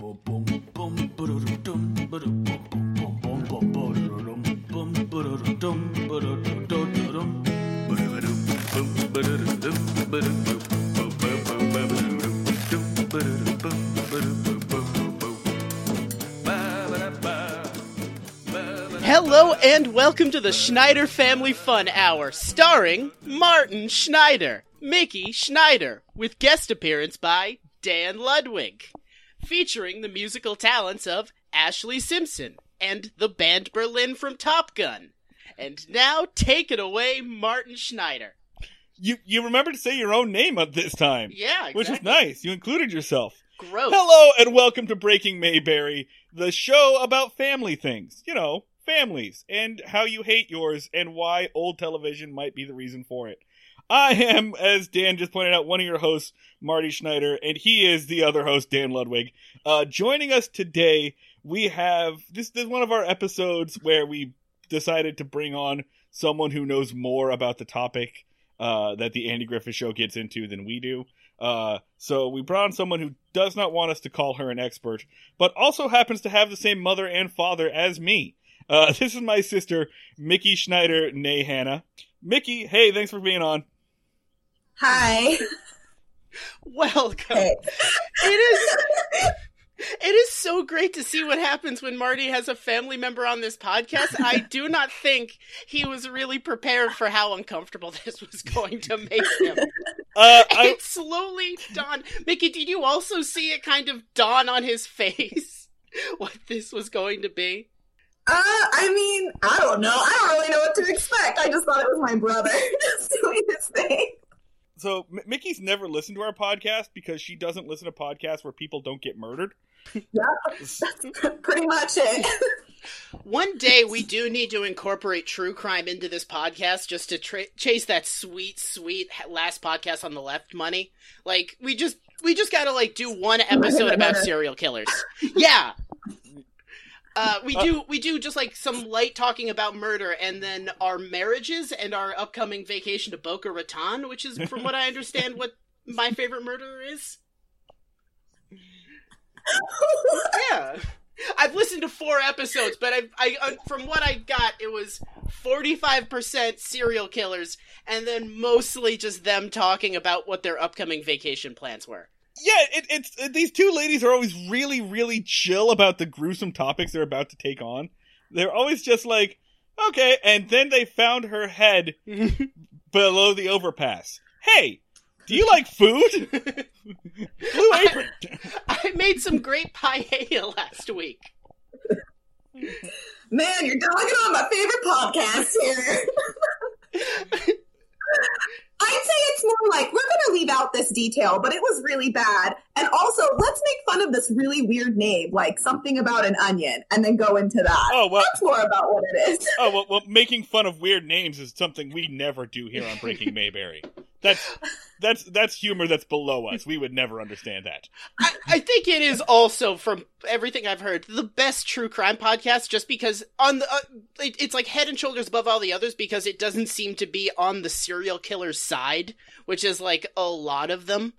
Hello and welcome to the Schneider Family Fun Hour, starring Martin Schneider, Mickey Schneider, with guest appearance by Dan Ludwig, featuring the musical talents of Ashley Simpson and the band Berlin from Top Gun. And now, take it away, Martin Schneider. You remember to say your own name up this time. Yeah, exactly. Which is nice. You included yourself. Gross. Hello and welcome to Breaking Mayberry, the show about family things. You know, families, and how you hate yours, and why old television might be the reason for it. I am, as Dan just pointed out, one of your hosts, Marty Schneider, and he is the other host, Dan Ludwig. Joining us today, we have, this is one of our episodes where we decided to bring on someone who knows more about the topic that the Andy Griffith Show gets into than we do. So we brought on someone who does not want us to call her an expert, but also happens to have the same mother and father as me. This is my sister, Mickey Schneider, nay Hannah. Mickey, hey, thanks for being on. Hi. Welcome. Hey. It is so great to see what happens when Marty has a family member on this podcast. I do not think he was really prepared for how uncomfortable this was going to make him. It slowly dawned. Mickey, did you also see it kind of dawn on his face what this was going to be? I mean, I don't know. I don't really know what to expect. I just thought it was my brother just doing his thing. So Mickey's never listened to our podcast because she doesn't listen to podcasts where people don't get murdered. Yeah, that's pretty much it. One day we do need to incorporate true crime into this podcast just to chase that sweet, sweet Last Podcast on the Left money. Like, we just got to, like, do one episode about serial killers. Yeah. We do just like some light talking about murder, and then our marriages and our upcoming vacation to Boca Raton, which is, from what I understand, what my favorite murderer is. Yeah, I've listened to 4 episodes, but I from what I got, it was 45% serial killers, and then mostly just them talking about what their upcoming vacation plans were. Yeah, it's these two ladies are always really, really chill about the gruesome topics they're about to take on. They're always just like, okay, and then they found her head below the overpass. Hey, do you like food? Blue Apron. I made some great paella last week. Man, you're dogging on my favorite podcast here. I'd say it's more like, we're going to leave out this detail, but it was really bad. And also, let's make fun of this really weird name, like something about an onion, and then go into that. Oh, well, that's more about what it is. Oh, well, making fun of weird names is something we never do here on Breaking Mayberry. That's humor that's below us. We would never understand that. I think it is also, from everything I've heard, the best true crime podcast, just because on the it's like head and shoulders above all the others because it doesn't seem to be on the serial killer's side, which is like a lot of them.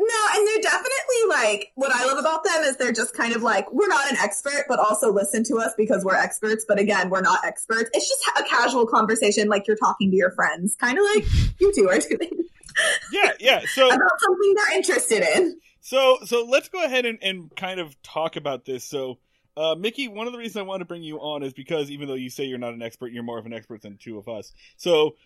No, and they're definitely like, what I love about them is they're just kind of like, we're not an expert, but also listen to us because we're experts. But again, we're not experts. It's just a casual conversation like you're talking to your friends, kind of like you two are doing. Yeah. So about something they're interested in. So let's go ahead and kind of talk about this. So, Mickey, one of the reasons I want to bring you on is because even though you say you're not an expert, you're more of an expert than the two of us. So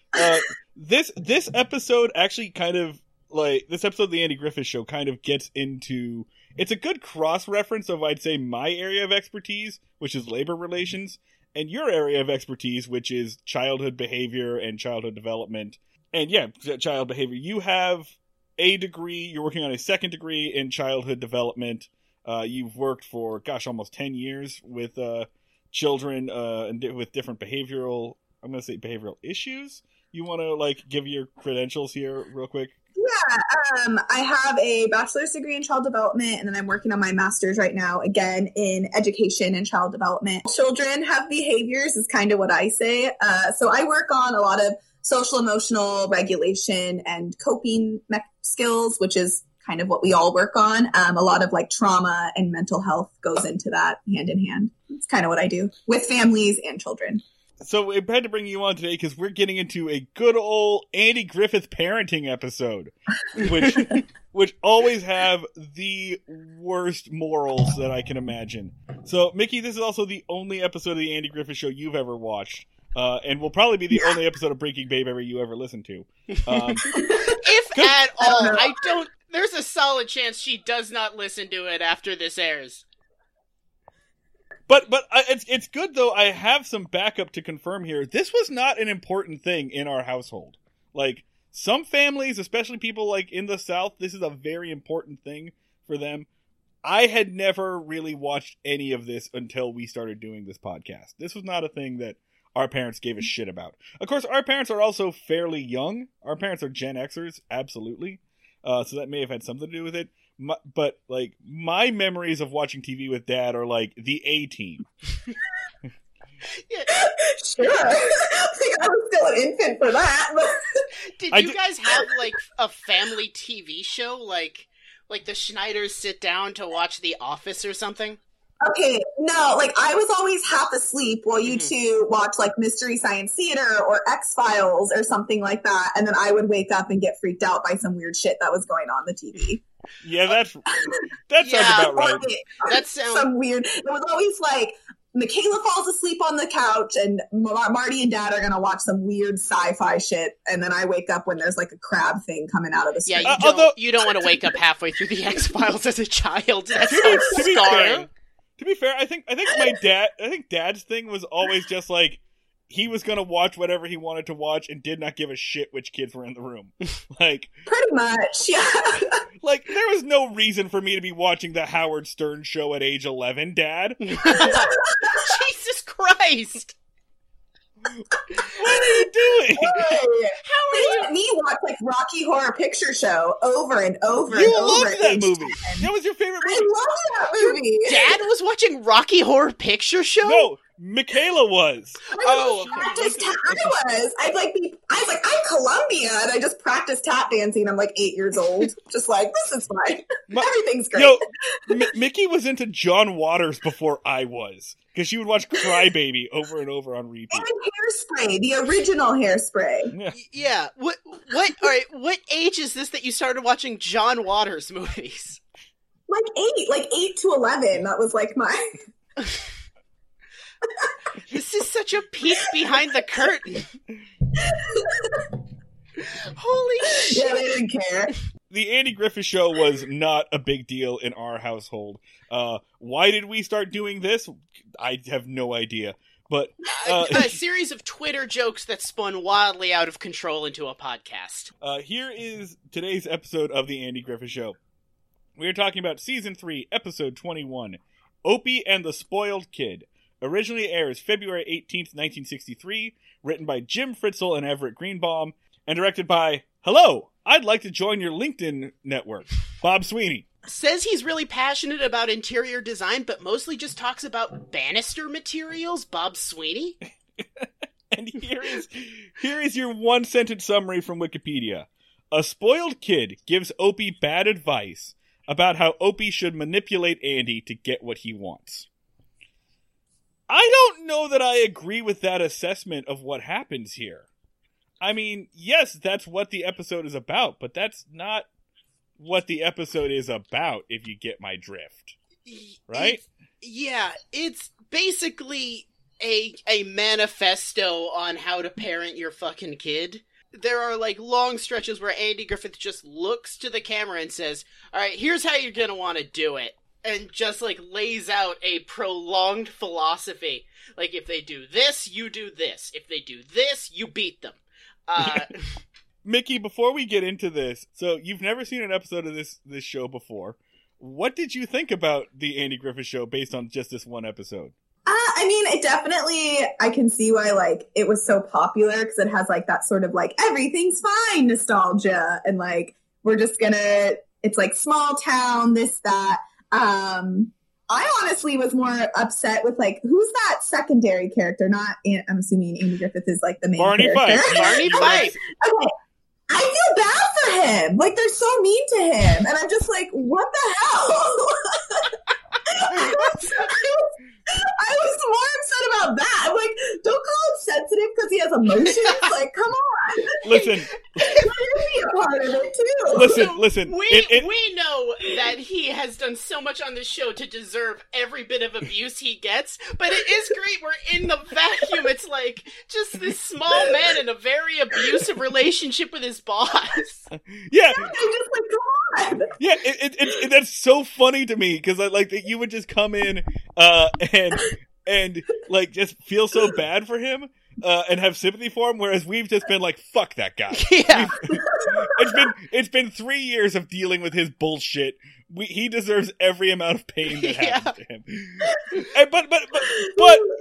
this episode actually kind of, like, this episode of The Andy Griffith Show kind of gets into, it's a good cross-reference of, I'd say, my area of expertise, which is labor relations, and your area of expertise, which is childhood behavior and childhood development. And yeah, child behavior. You have a degree, you're working on a second degree in childhood development. You've worked for, almost 10 years with children and with different behavioral, I'm going to say behavioral issues. You want to, like, give your credentials here real quick? Yeah, I have a bachelor's degree in child development, and then I'm working on my master's right now, again, in education and child development. Children have behaviors is kind of what I say. So I work on a lot of social emotional regulation and coping skills, which is kind of what we all work on. A lot of like trauma and mental health goes into that hand in hand. It's kind of what I do with families and children. So we had to bring you on today because we're getting into a good old Andy Griffith parenting episode, which always have the worst morals that I can imagine. So, Mickey, this is also the only episode of The Andy Griffith Show you've ever watched, and will probably be the only episode of Breaking Mayberry you ever listened to. If at all. I don't. There's a solid chance she does not listen to it after this airs. But it's good, though. I have some backup to confirm here. This was not an important thing in our household. Like, some families, especially people like in the South, this is a very important thing for them. I had never really watched any of this until we started doing this podcast. This was not a thing that our parents gave a shit about. Of course, our parents are also fairly young. Our parents are Gen Xers, absolutely. So that may have had something to do with it. But, like, my memories of watching TV with Dad are, like, the A-Team. Yeah. Sure. I was still an infant for that. Did you guys have, like, a family TV show? Like the Schneiders sit down to watch The Office or something? Okay, no, like, I was always half asleep while you two watch, like, Mystery Science Theater or X-Files or something like that, and then I would wake up and get freaked out by some weird shit that was going on the TV. Yeah, that sounds about right. That sounds some weird. It was always like Michaela falls asleep on the couch, and Marty and Dad are gonna watch some weird sci-fi shit, and then I wake up when there's like a crab thing coming out of the screen. Yeah, you don't want to wake up halfway through the X-Files as a child. That sounds scarring. To be fair, I think Dad's thing was always just like he was gonna watch whatever he wanted to watch and did not give a shit which kids were in the room. Like pretty much, yeah. Like, there was no reason for me to be watching the Howard Stern show at age 11, Dad. Jesus Christ! What are you doing? Hey, how are you? Me watch like Rocky Horror Picture Show over and over and over. You loved that movie. 10. That was your favorite movie. I love that movie. Dad was watching Rocky Horror Picture Show? No. Michaela was. I practiced tap. I was like, I'm Columbia, and I just practiced tap dancing. I'm like 8 years old. Just like, this is fine. Everything's great. Mickey was into John Waters before I was. Because she would watch Crybaby over and over on repeat. And Hairspray, the original Hairspray. Yeah. What age is this that you started watching John Waters movies? Like 8 to 11. That was like my... This is such a peek behind the curtain. Holy shit. Yeah, they didn't care. The Andy Griffith Show was not a big deal in our household. Why did we start doing this? I have no idea. But a series of Twitter jokes that spun wildly out of control into a podcast. Here is today's episode of The Andy Griffith Show. We are talking about Season 3, Episode 21, Opie and the Spoiled Kid. Originally airs February 18th, 1963, written by Jim Fritzel and Everett Greenbaum, and directed by, hello, I'd like to join your LinkedIn network, Bob Sweeney. Says he's really passionate about interior design, but mostly just talks about banister materials, Bob Sweeney. And here is your one-sentence summary from Wikipedia. A spoiled kid gives Opie bad advice about how Opie should manipulate Andy to get what he wants. I don't know that I agree with that assessment of what happens here. I mean, yes, that's what the episode is about, but that's not what the episode is about, if you get my drift. Right? It's basically a manifesto on how to parent your fucking kid. There are, like, long stretches where Andy Griffith just looks to the camera and says, all right, here's how you're going to want to do it. And just, like, lays out a prolonged philosophy. Like, if they do this, you do this. If they do this, you beat them. Mickey, before we get into this, so you've never seen an episode of this show before. What did you think about The Andy Griffith Show based on just this one episode? I mean, it definitely, I can see why, like, it was so popular. Because it has, like, that sort of, like, everything's fine nostalgia. And, like, we're just gonna, it's, like, small town, this, that. I honestly was more upset with, like, who's that secondary character? Not, I'm assuming Andy Griffith is, like, the main Barney character. Barney Fife. Okay. I feel bad for to him. Like, they're so mean to him. And I'm just like, what the hell? I was more upset about that. I'm like, don't call him sensitive because he has emotions. Like, come on. Listen. Be a part of it too. Listen. We know that he has done so much on this show to deserve every bit of abuse he gets, but it is great. We're in the vacuum. It's like just this small man in a very abusive relationship with his boss. Yeah. I'm just like, come on. Yeah, it that's so funny to me because I like that you would just come in and like just feel so bad for him and have sympathy for him, whereas we've just been like, fuck that guy. Yeah, it's been 3 years of dealing with his bullshit. He deserves every amount of pain that happens to him. And,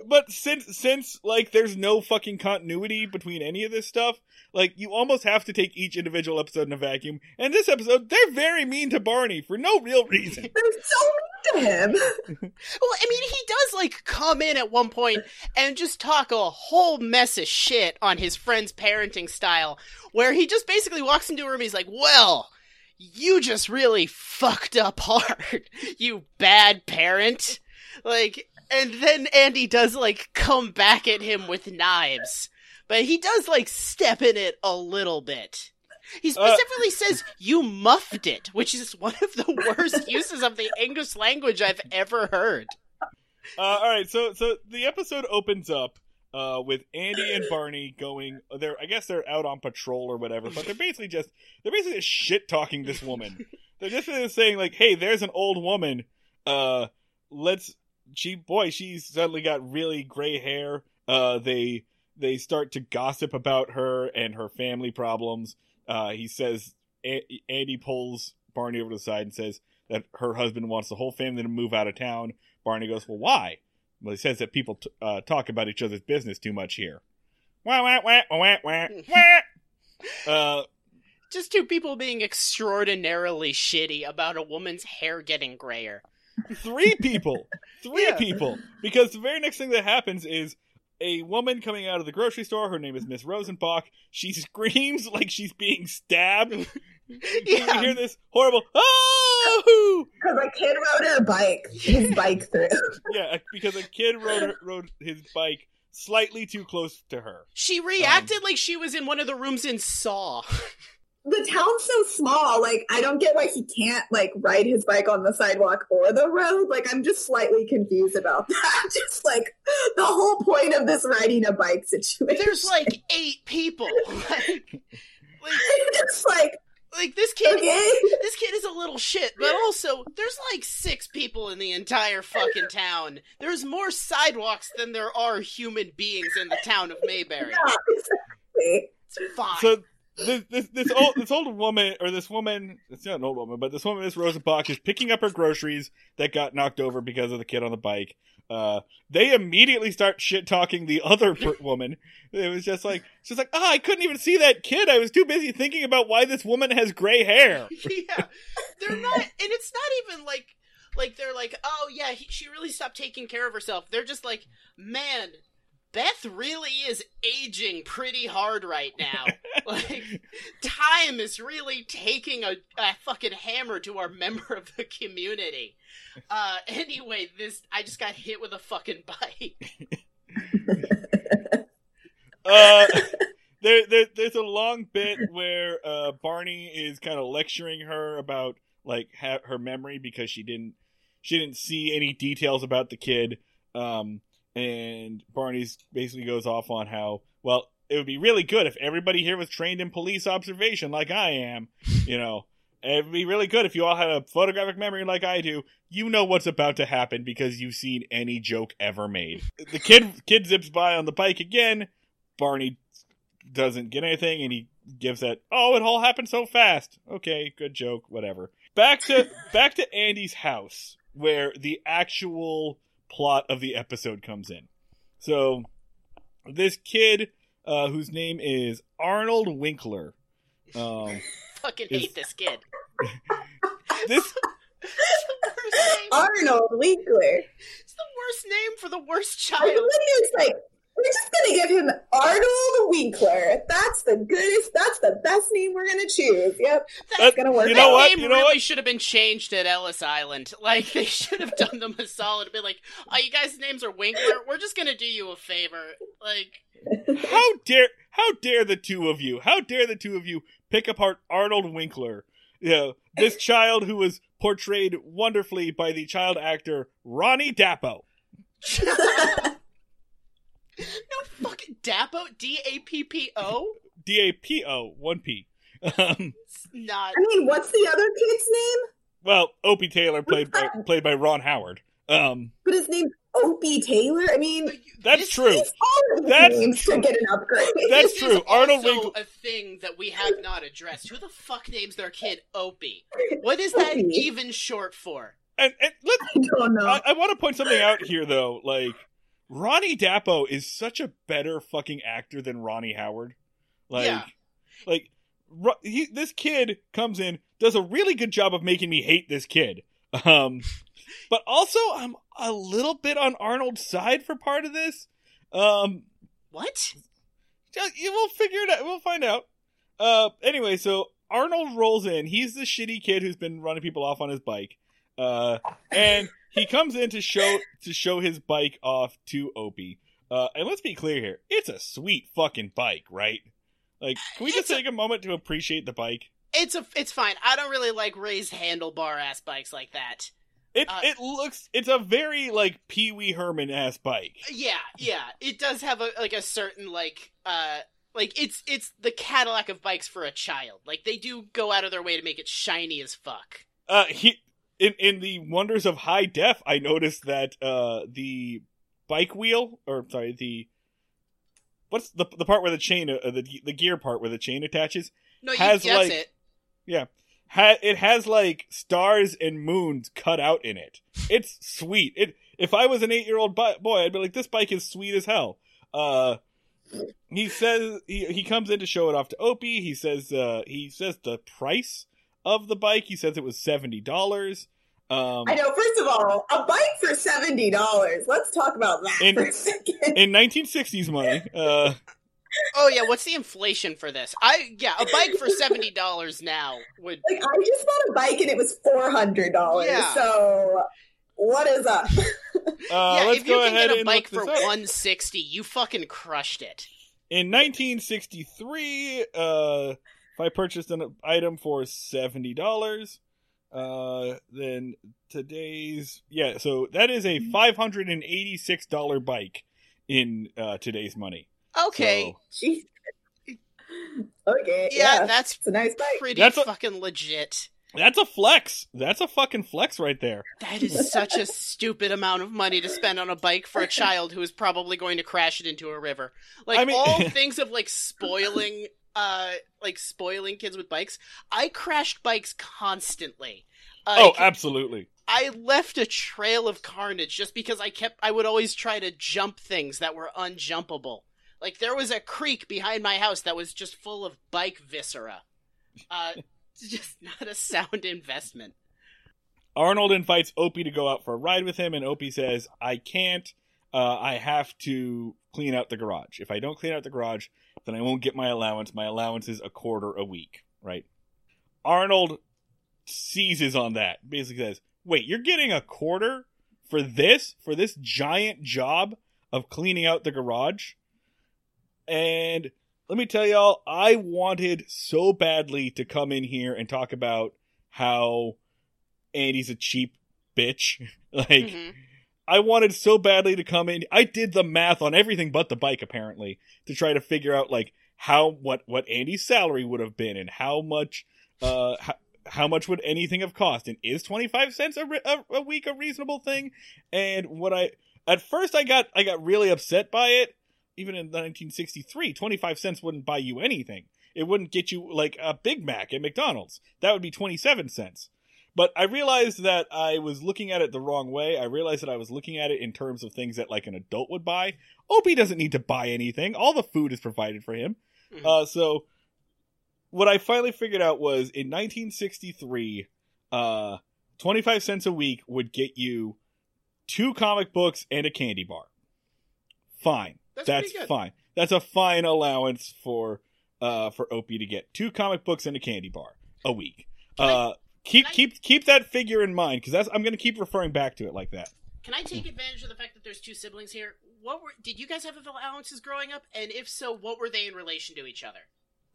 but since like there's no fucking continuity between any of this stuff, like you almost have to take each individual episode in a vacuum. And this episode, they're very mean to Barney for no real reason. They're so mean to him. Well, I mean, he does like come in at one point and just talk a whole mess of shit on his friend's parenting style, where he just basically walks into a room. And he's like, well. You just really fucked up hard, you bad parent. Like, and then Andy does, like, come back at him with knives. But he does, like, step in it a little bit. He specifically says, you muffed it, which is one of the worst uses of the English language I've ever heard. Alright, so the episode opens up with Andy and Barney going, I guess they're out on patrol or whatever, but they're basically just shit talking this woman. They're just saying like, hey, there's an old woman. She's suddenly got really gray hair. They start to gossip about her and her family problems. He says, Andy pulls Barney over to the side and says that her husband wants the whole family to move out of town. Barney goes, well, why? Well, he says that people talk about each other's business too much here. Wah, wah, wah, wah, wah, wah. Just two people being extraordinarily shitty about a woman's hair getting grayer. Three people. Because the very next thing that happens is a woman coming out of the grocery store. Her name is Miss Rosenbach. She screams like she's being stabbed. Yeah. You hear this horrible, oh! Because a kid rode his bike through. Yeah, because a kid rode his bike slightly too close to her. She reacted like she was in one of the rooms in Saw. The town's so small, like, I don't get why he can't, like, ride his bike on the sidewalk or the road. Like, I'm just slightly confused about that. Just, like, the whole point of this riding a bike situation. There's, like, 8 people. Like just, like... Like, this kid is a little shit, but also, there's like 6 people in the entire fucking town. There's more sidewalks than there are human beings in the town of Mayberry. Yeah, exactly. It's fine. So, this woman, Miss Rosenbach, is picking up her groceries that got knocked over because of the kid on the bike. They immediately start shit-talking the other woman. It was just like, she's like, I couldn't even see that kid. I was too busy thinking about why this woman has gray hair. Yeah. They're not, and it's not even like they're like, oh yeah, she really stopped taking care of herself. They're just like, man, Beth really is aging pretty hard right now. Like, time is really taking a fucking hammer to our member of the community. Anyway, I just got hit with a fucking bike. There's a long bit where Barney is kind of lecturing her about like her memory because she didn't see any details about the kid. And Barney's basically goes off on how, well, it would be really good if everybody here was trained in police observation like I am. You know, it would be really good if you all had a photographic memory like I do. You know what's about to happen because you've seen any joke ever made. The kid zips by on the bike again. Barney doesn't get anything, and he gives that, oh, it all happened so fast. Okay, good joke, whatever. Back to Andy's house, where the actual plot of the episode comes in. So this kid whose name is Arnold Winkler. Fucking hate this kid. This Arnold Winkler. It's the worst name for the worst child. It's like We're just going to give him Arnold Winkler. That's the goodest. That's the best name we're going to choose. Yep. That's going to work. You know what? Name really should have been changed at Ellis Island. Like, they should have done them a solid. Been like, oh, you guys' names are Winkler. We're just going to do you a favor. Like, how dare the two of you? How dare the two of you pick apart Arnold Winkler? You know, this child who was portrayed wonderfully by the child actor Ronny Dapo. No fucking Dapo, D-A-P-P-O? D-A-P-O, one P. It's not... I mean, what's the other kid's name? Well, Opie Taylor, played by Ron Howard. But his name's Opie Taylor? I mean... That's true. That's true. To get an upgrade. That's true. Is Arnold Winkler, a thing that we have not addressed. Who the fuck names their kid Opie? What is that even short for? And I don't know. I want to point something out here, though. Like... Ronny Dapo is such a better fucking actor than Ronnie Howard. This kid comes in, does a really good job of making me hate this kid. But also, I'm a little bit on Arnold's side for part of this. What? We'll figure it out. We'll find out. Anyway, so Arnold rolls in. He's the shitty kid who's been running people off on his bike. And... He comes in to show his bike off to Opie. And let's be clear here. It's a sweet fucking bike, right? Like, can we just take a moment to appreciate the bike? It's fine. I don't really like raised handlebar ass bikes like that. It's a very, like, Pee Wee Herman-ass bike. Yeah. It does have a certain, it's the Cadillac of bikes for a child. Like, they do go out of their way to make it shiny as fuck. In the wonders of high def, I noticed that the bike wheel, the part where the chain, the gear part where the chain attaches, it. Yeah, it has like stars and moons cut out in it. It's sweet. If I was an 8-year-old boy, I'd be like, this bike is sweet as hell. He says he comes in to show it off to Opie. He says the price of the bike. He says it was $70. I know, first of all, a bike for $70. Let's talk about that for a second. In 1960s money. Oh, yeah, what's the inflation for this? A bike for $70 now would... Like, I just bought a bike and it was $400, so what is up? If you can get a bike for $160, you fucking crushed it. In 1963, I purchased an item for $70, then today's... Yeah, so that is a $586 bike in today's money. Okay. So, okay, yeah. That's a nice bike. Fucking legit. That's a flex. That's a fucking flex right there. That is such a stupid amount of money to spend on a bike for a child who is probably going to crash it into a river. Like, I mean... all things of, like, spoiling... spoiling kids with bikes. I crashed bikes constantly. Absolutely. I left a trail of carnage just because I would always try to jump things that were unjumpable. Like, there was a creek behind my house that was just full of bike viscera. Just not a sound investment. Arnold invites Opie to go out for a ride with him, and Opie says, I can't. I have to clean out the garage. If I don't clean out the garage, then I won't get my allowance. My allowance is $25 a week, right? Arnold seizes on that. Basically says, wait, you're getting $25 for this giant job of cleaning out the garage? And let me tell y'all, I wanted so badly to come in here and talk about how Andy's a cheap bitch. I wanted so badly to come in. I did the math on everything but the bike, apparently, to try to figure out like what Andy's salary would have been and how much would anything have cost, and is 25 cents a week a reasonable thing? And what I got really upset by it. Even in 1963, 25 cents wouldn't buy you anything. It wouldn't get you like a Big Mac at McDonald's. That would be 27 cents. But I realized that I was looking at it the wrong way. I realized that I was looking at it in terms of things that, like, an adult would buy. Opie doesn't need to buy anything. All the food is provided for him. Mm-hmm. So what I finally figured out was in 1963, 25 cents a week would get you 2 comic books and a candy bar. Fine. That's fine. That's a fine allowance for Opie to get 2 comic books and a candy bar a week. Keep that figure in mind, because I'm going to keep referring back to it like that. Can I take advantage of the fact that there's 2 siblings here? Did you guys have allowances growing up? And if so, what were they in relation to each other?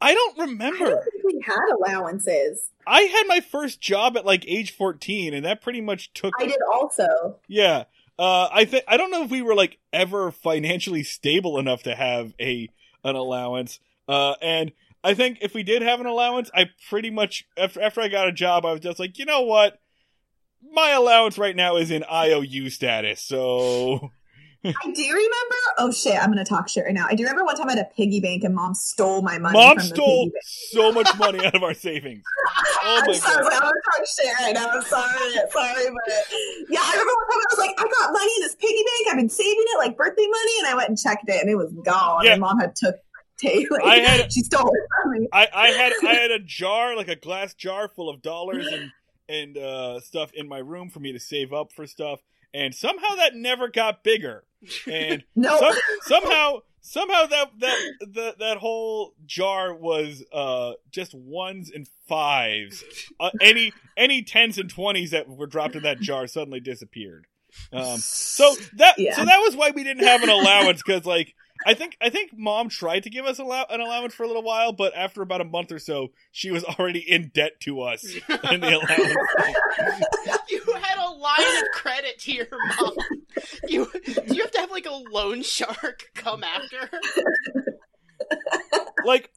I don't remember. I don't think we had allowances. I had my first job at like age 14, and that pretty much took. I did also. Yeah, I don't know if we were like ever financially stable enough to have an allowance. And I think if we did have an allowance, I pretty much after I got a job, I was just like, you know what, my allowance right now is in IOU status, so. I do remember. Oh shit! I'm gonna talk shit right now. I do remember one time I had a piggy bank and Mom stole my money. Mom stole so much money out of our savings. Oh my god! I'm gonna talk shit right now. I'm sorry, but yeah, I remember one time I was like, I got money in this piggy bank. I've been saving it like birthday money, and I went and checked it, and it was gone. Yeah. And Mom had took. She stole it from me. I had a jar, like a glass jar, full of dollars and stuff in my room for me to save up for stuff. And somehow that never got bigger. And no. somehow that whole jar was just 1s and 5s. Any 10s and 20s that were dropped in that jar suddenly disappeared. So that was why we didn't have an allowance, because like I think Mom tried to give us an allowance for a little while, but after about a month or so, she was already in debt to us in the allowance. You had a line of credit to your mom. Do you have to have like a loan shark come after her? Like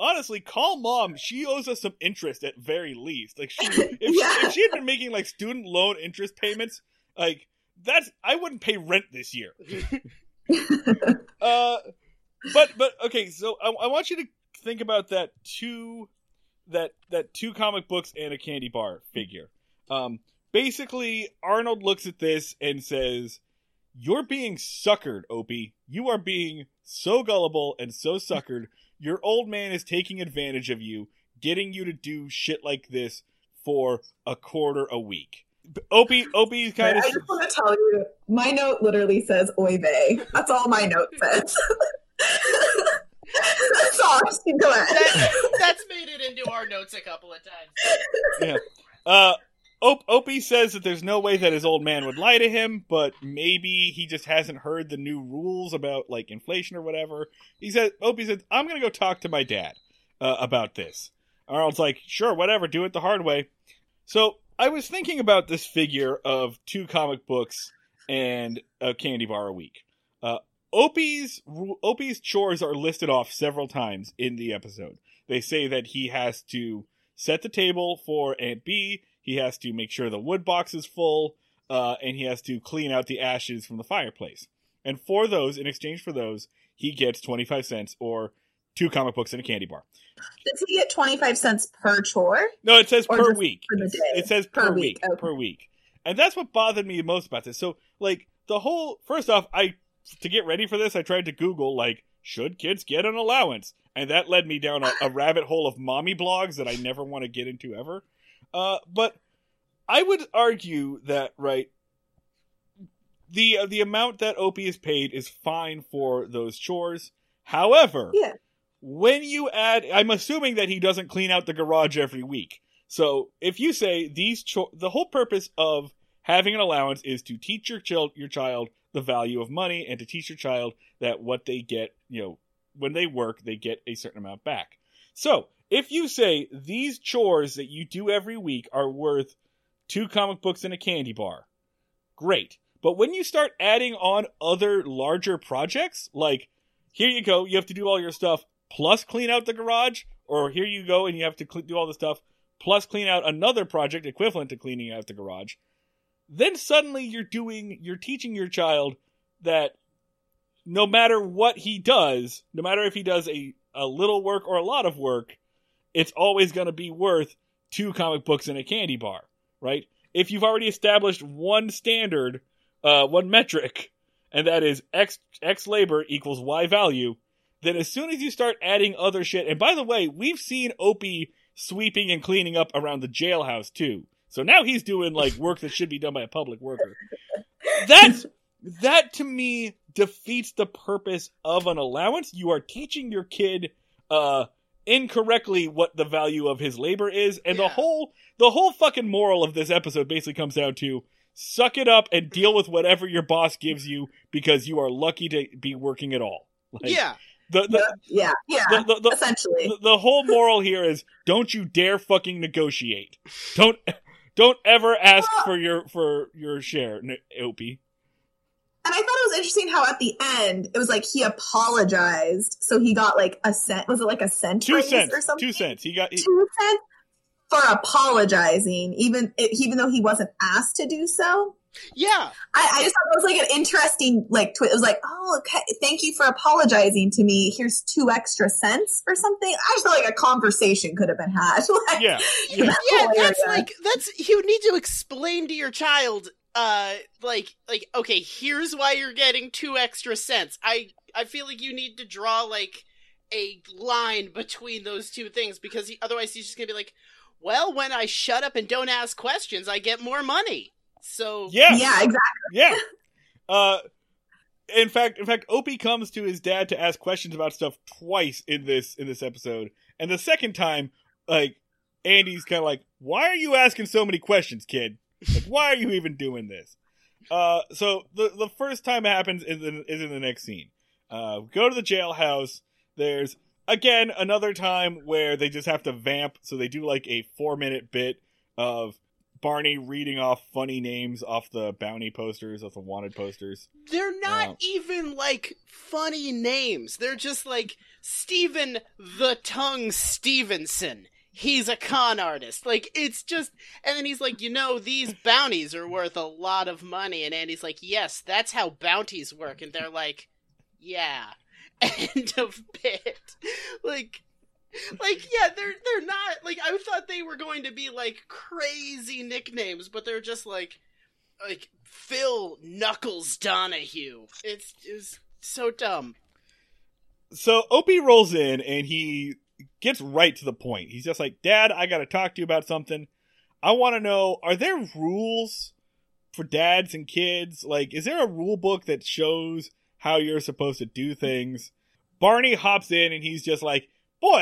honestly, call Mom. She owes us some interest at very least. Like if she had been making like student loan interest payments, like I wouldn't pay rent this year. But okay, so I want you to think about that two comic books and a candy bar figure. Basically, Arnold looks at this and says, "You're being suckered, Opie. You are being so gullible and so suckered. Your old man is taking advantage of you, getting you to do shit like this for $25 a week." Opie's kind of. I just want to tell you, my note literally says "oy vey." That's all my note says. That's all. Go ahead. That's made it into our notes a couple of times. Yeah. Opie says that there's no way that his old man would lie to him, but maybe he just hasn't heard the new rules about like inflation or whatever. Opie says, "I'm gonna go talk to my dad about this." Arnold's like, "Sure, whatever. Do it the hard way." So. I was thinking about this figure of 2 comic books and a candy bar a week. Opie's chores are listed off several times in the episode. They say that he has to set the table for Aunt B, he has to make sure the wood box is full, and he has to clean out the ashes from the fireplace. And for those, in exchange for those, he gets 25 cents or 2 comic books and a candy bar. Does he get 25 cents per chore? No, it says per week. It says per week. Okay. Per week. And that's what bothered me most about this. So, like, first off, to get ready for this, I tried to Google, like, should kids get an allowance? And that led me down a rabbit hole of mommy blogs that I never want to get into ever. But I would argue that, right, the amount that Opie is paid is fine for those chores. However... Yeah. When you add, I'm assuming that he doesn't clean out the garage every week. So if you say the whole purpose of having an allowance is to teach your child the value of money and to teach your child that what they get, you know, when they work, they get a certain amount back. So if you say these chores that you do every week are worth 2 comic books and a candy bar, great. But when you start adding on other larger projects, like here you go, you have to do all your stuff. Plus clean out the garage, or here you go and you have to do all the stuff, plus clean out another project equivalent to cleaning out the garage. Then suddenly you're teaching your child that no matter what he does, no matter if he does a little work or a lot of work, it's always going to be worth 2 comic books and a candy bar, right? If you've already established one standard, one metric, and that is X labor equals Y value, then as soon as you start adding other shit, and by the way, we've seen Opie sweeping and cleaning up around the jailhouse too. So now he's doing like work that should be done by a public worker. That's That, to me, defeats the purpose of an allowance. You are teaching your kid incorrectly what the value of his labor is. And yeah. the whole fucking moral of this episode basically comes down to suck it up and deal with whatever your boss gives you because you are lucky to be working at all. Like, yeah. Essentially. The whole moral here is don't you dare fucking negotiate. Don't ever ask for your share, Opie. And I thought it was interesting how at the end, it was like he apologized, so he got like a cent. Was it like a cent? 2 cents or something? 2 cents. He got 2 cents for apologizing, even though he wasn't asked to do so. Yeah. I just thought it was like an interesting like twist. It was like, oh, okay, thank you for apologizing to me. Here's 2 extra cents or something. I just feel like a conversation could have been had. Like, yeah. That's you need to explain to your child. Like, okay, here's why you're getting 2 extra cents. I feel like you need to draw, like, a line between those two things, because otherwise he's just gonna be like, well, when I shut up and don't ask questions, I get more money. So... Yeah, exactly. Yeah. In fact, Opie comes to his dad to ask questions about stuff twice in this episode, and the second time, like, Andy's kind of like, why are you asking so many questions, kid? Like, why are you even doing this? So the first time it happens is in the next scene. We go to the jailhouse. There's, again, another time where they just have to vamp. So they do like a 4-minute bit of Barney reading off funny names off the bounty posters, off the wanted posters. They're not even like funny names. They're just like Stephen the Tongue Stevenson. He's a con artist. Like, it's just... And then he's like, these bounties are worth a lot of money. And Andy's like, yes, that's how bounties work. And they're like, yeah. End of bit. Like, yeah, they're not... Like, I thought they were going to be, like, crazy nicknames, but they're just like, Phil Knuckles Donahue. It's so dumb. So Opie rolls in, and he... gets right to the point. He's just like, Dad, I gotta talk to you about something. I want to know, are there rules for dads and kids? Like, is there a rule book that shows how you're supposed to do things? Barney hops in and he's just like, boy,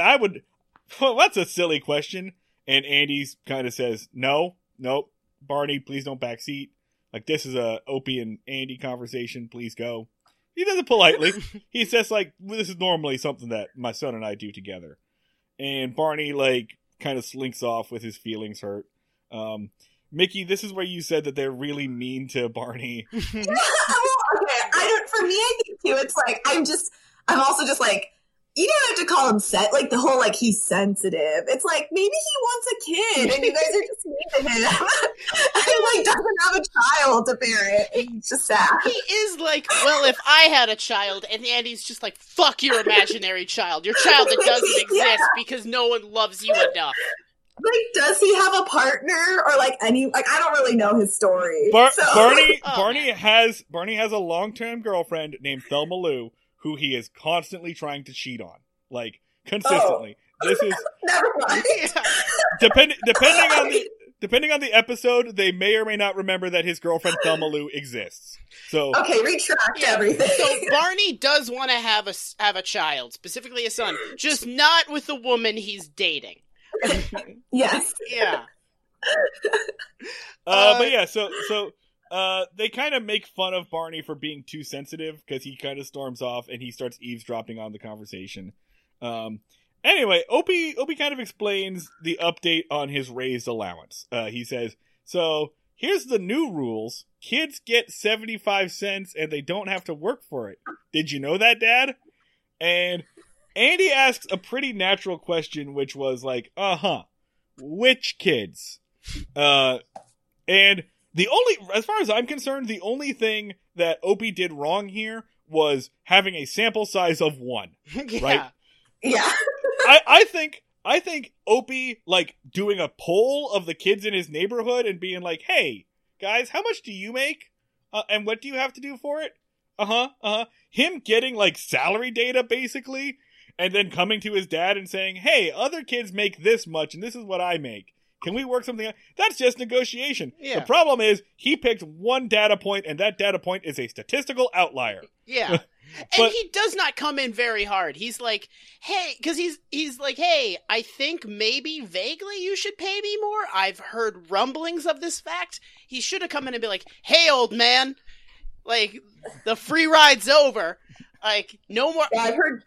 that's a silly question. And Andy kind of says, nope, Barney, please don't backseat. Like, this is a Opie and Andy conversation. Please go. He does it politely. He says, like, this is normally something that my son and I do together. And Barney, like, kind of slinks off with his feelings hurt. Mickey, this is where you said that they're really mean to Barney. Yeah, well, okay. For me, I think, too, it's like, I'm also just like, you don't have to call him like, the whole, like, he's sensitive. It's like, maybe he wants a kid, and you guys are just mean to him. He, like, doesn't have a child to parent. It's just sad. He is like, well, if I had a child, and Andy's just like, fuck your imaginary child. Your child that doesn't exist because no one loves you enough. Like, does he have a partner or like any? Like, I don't really know his story. Barney has a long-term girlfriend named Thelma Lou, who he is constantly trying to cheat on, like, consistently. Oh. This is never mind. Depending on the episode, they may or may not remember that his girlfriend Thelma Lou exists. So okay, retract everything. So Barney does want to have a child, specifically a son, just not with the woman he's dating. Yes. Yeah. But yeah, so. They kind of make fun of Barney for being too sensitive because he kind of storms off and he starts eavesdropping on the conversation. Anyway, Opie kind of explains the update on his raised allowance. He says, so here's the new rules. Kids get 75 cents and they don't have to work for it. Did you know that, Dad? And Andy asks a pretty natural question, which was like, which kids? And... as far as I'm concerned, the only thing that Opie did wrong here was having a sample size of 1, yeah. Right? Yeah. I think Opie, like, doing a poll of the kids in his neighborhood and being like, hey, guys, how much do you make? And what do you have to do for it? Him getting, like, salary data, basically, and then coming to his dad and saying, hey, other kids make this much, and this is what I make. Can we work something out? That's just negotiation. Yeah. The problem is he picked one data point, and that data point is a statistical outlier. Yeah. And he does not come in very hard. He's like, hey, because he's like, hey, I think maybe vaguely you should pay me more. I've heard rumblings of this fact. He should have come in and be like, hey, old man, like the free ride's over. Like, no more. Yeah, I've heard.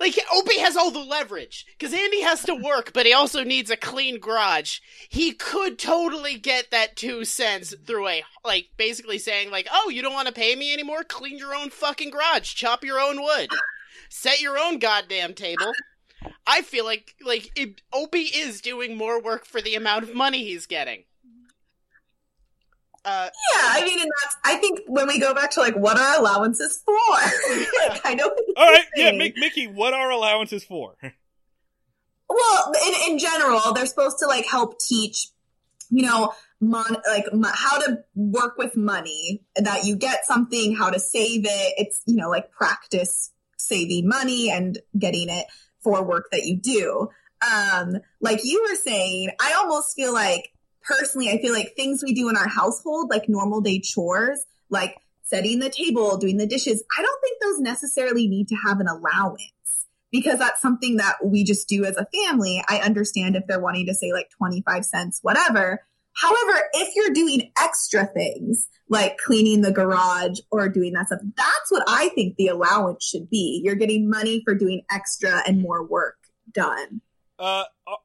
Like, Opie has all the leverage because Andy has to work, but he also needs a clean garage. He could totally get that 2 cents through a, like, basically saying, like, oh, you don't want to pay me anymore? Clean your own fucking garage. Chop your own wood. Set your own goddamn table. I feel like Opie is doing more work for the amount of money he's getting. Yeah, I mean, and that's, I think when we go back to, like, what are allowances for? Like, I know. All right, saying. Yeah, Mickey, what are allowances for? Well, in general, they're supposed to, like, help teach, you know, how to work with money, that you get something, how to save it. It's, you know, like, practice saving money and getting it for work that you do. Like you were saying, I almost feel like, personally, I feel like things we do in our household, like normal day chores, like setting the table, doing the dishes, I don't think those necessarily need to have an allowance because that's something that we just do as a family. I understand if they're wanting to say like 25 cents, whatever. However, if you're doing extra things like cleaning the garage or doing that stuff, that's what I think the allowance should be. You're getting money for doing extra and more work done.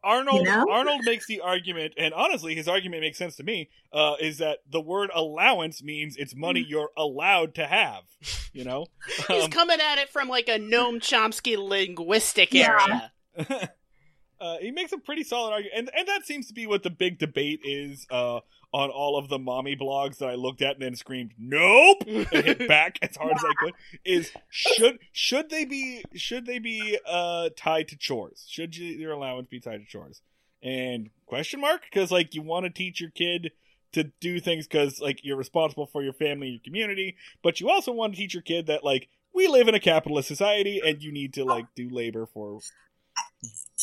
Arnold makes the argument, and honestly, his argument makes sense to me, is that the word allowance means it's money you're allowed to have, you know? He's coming at it from, like, a Noam Chomsky linguistic area. Yeah. He makes a pretty solid argument, and that seems to be what the big debate is, on all of the mommy blogs that I looked at and then screamed, nope, and hit back as hard as I could, is should they be tied to chores? Should your allowance be tied to chores? And question mark? Because, like, you want to teach your kid to do things because, like, you're responsible for your family and your community, but you also want to teach your kid that, like, we live in a capitalist society and you need to, like, do labor for...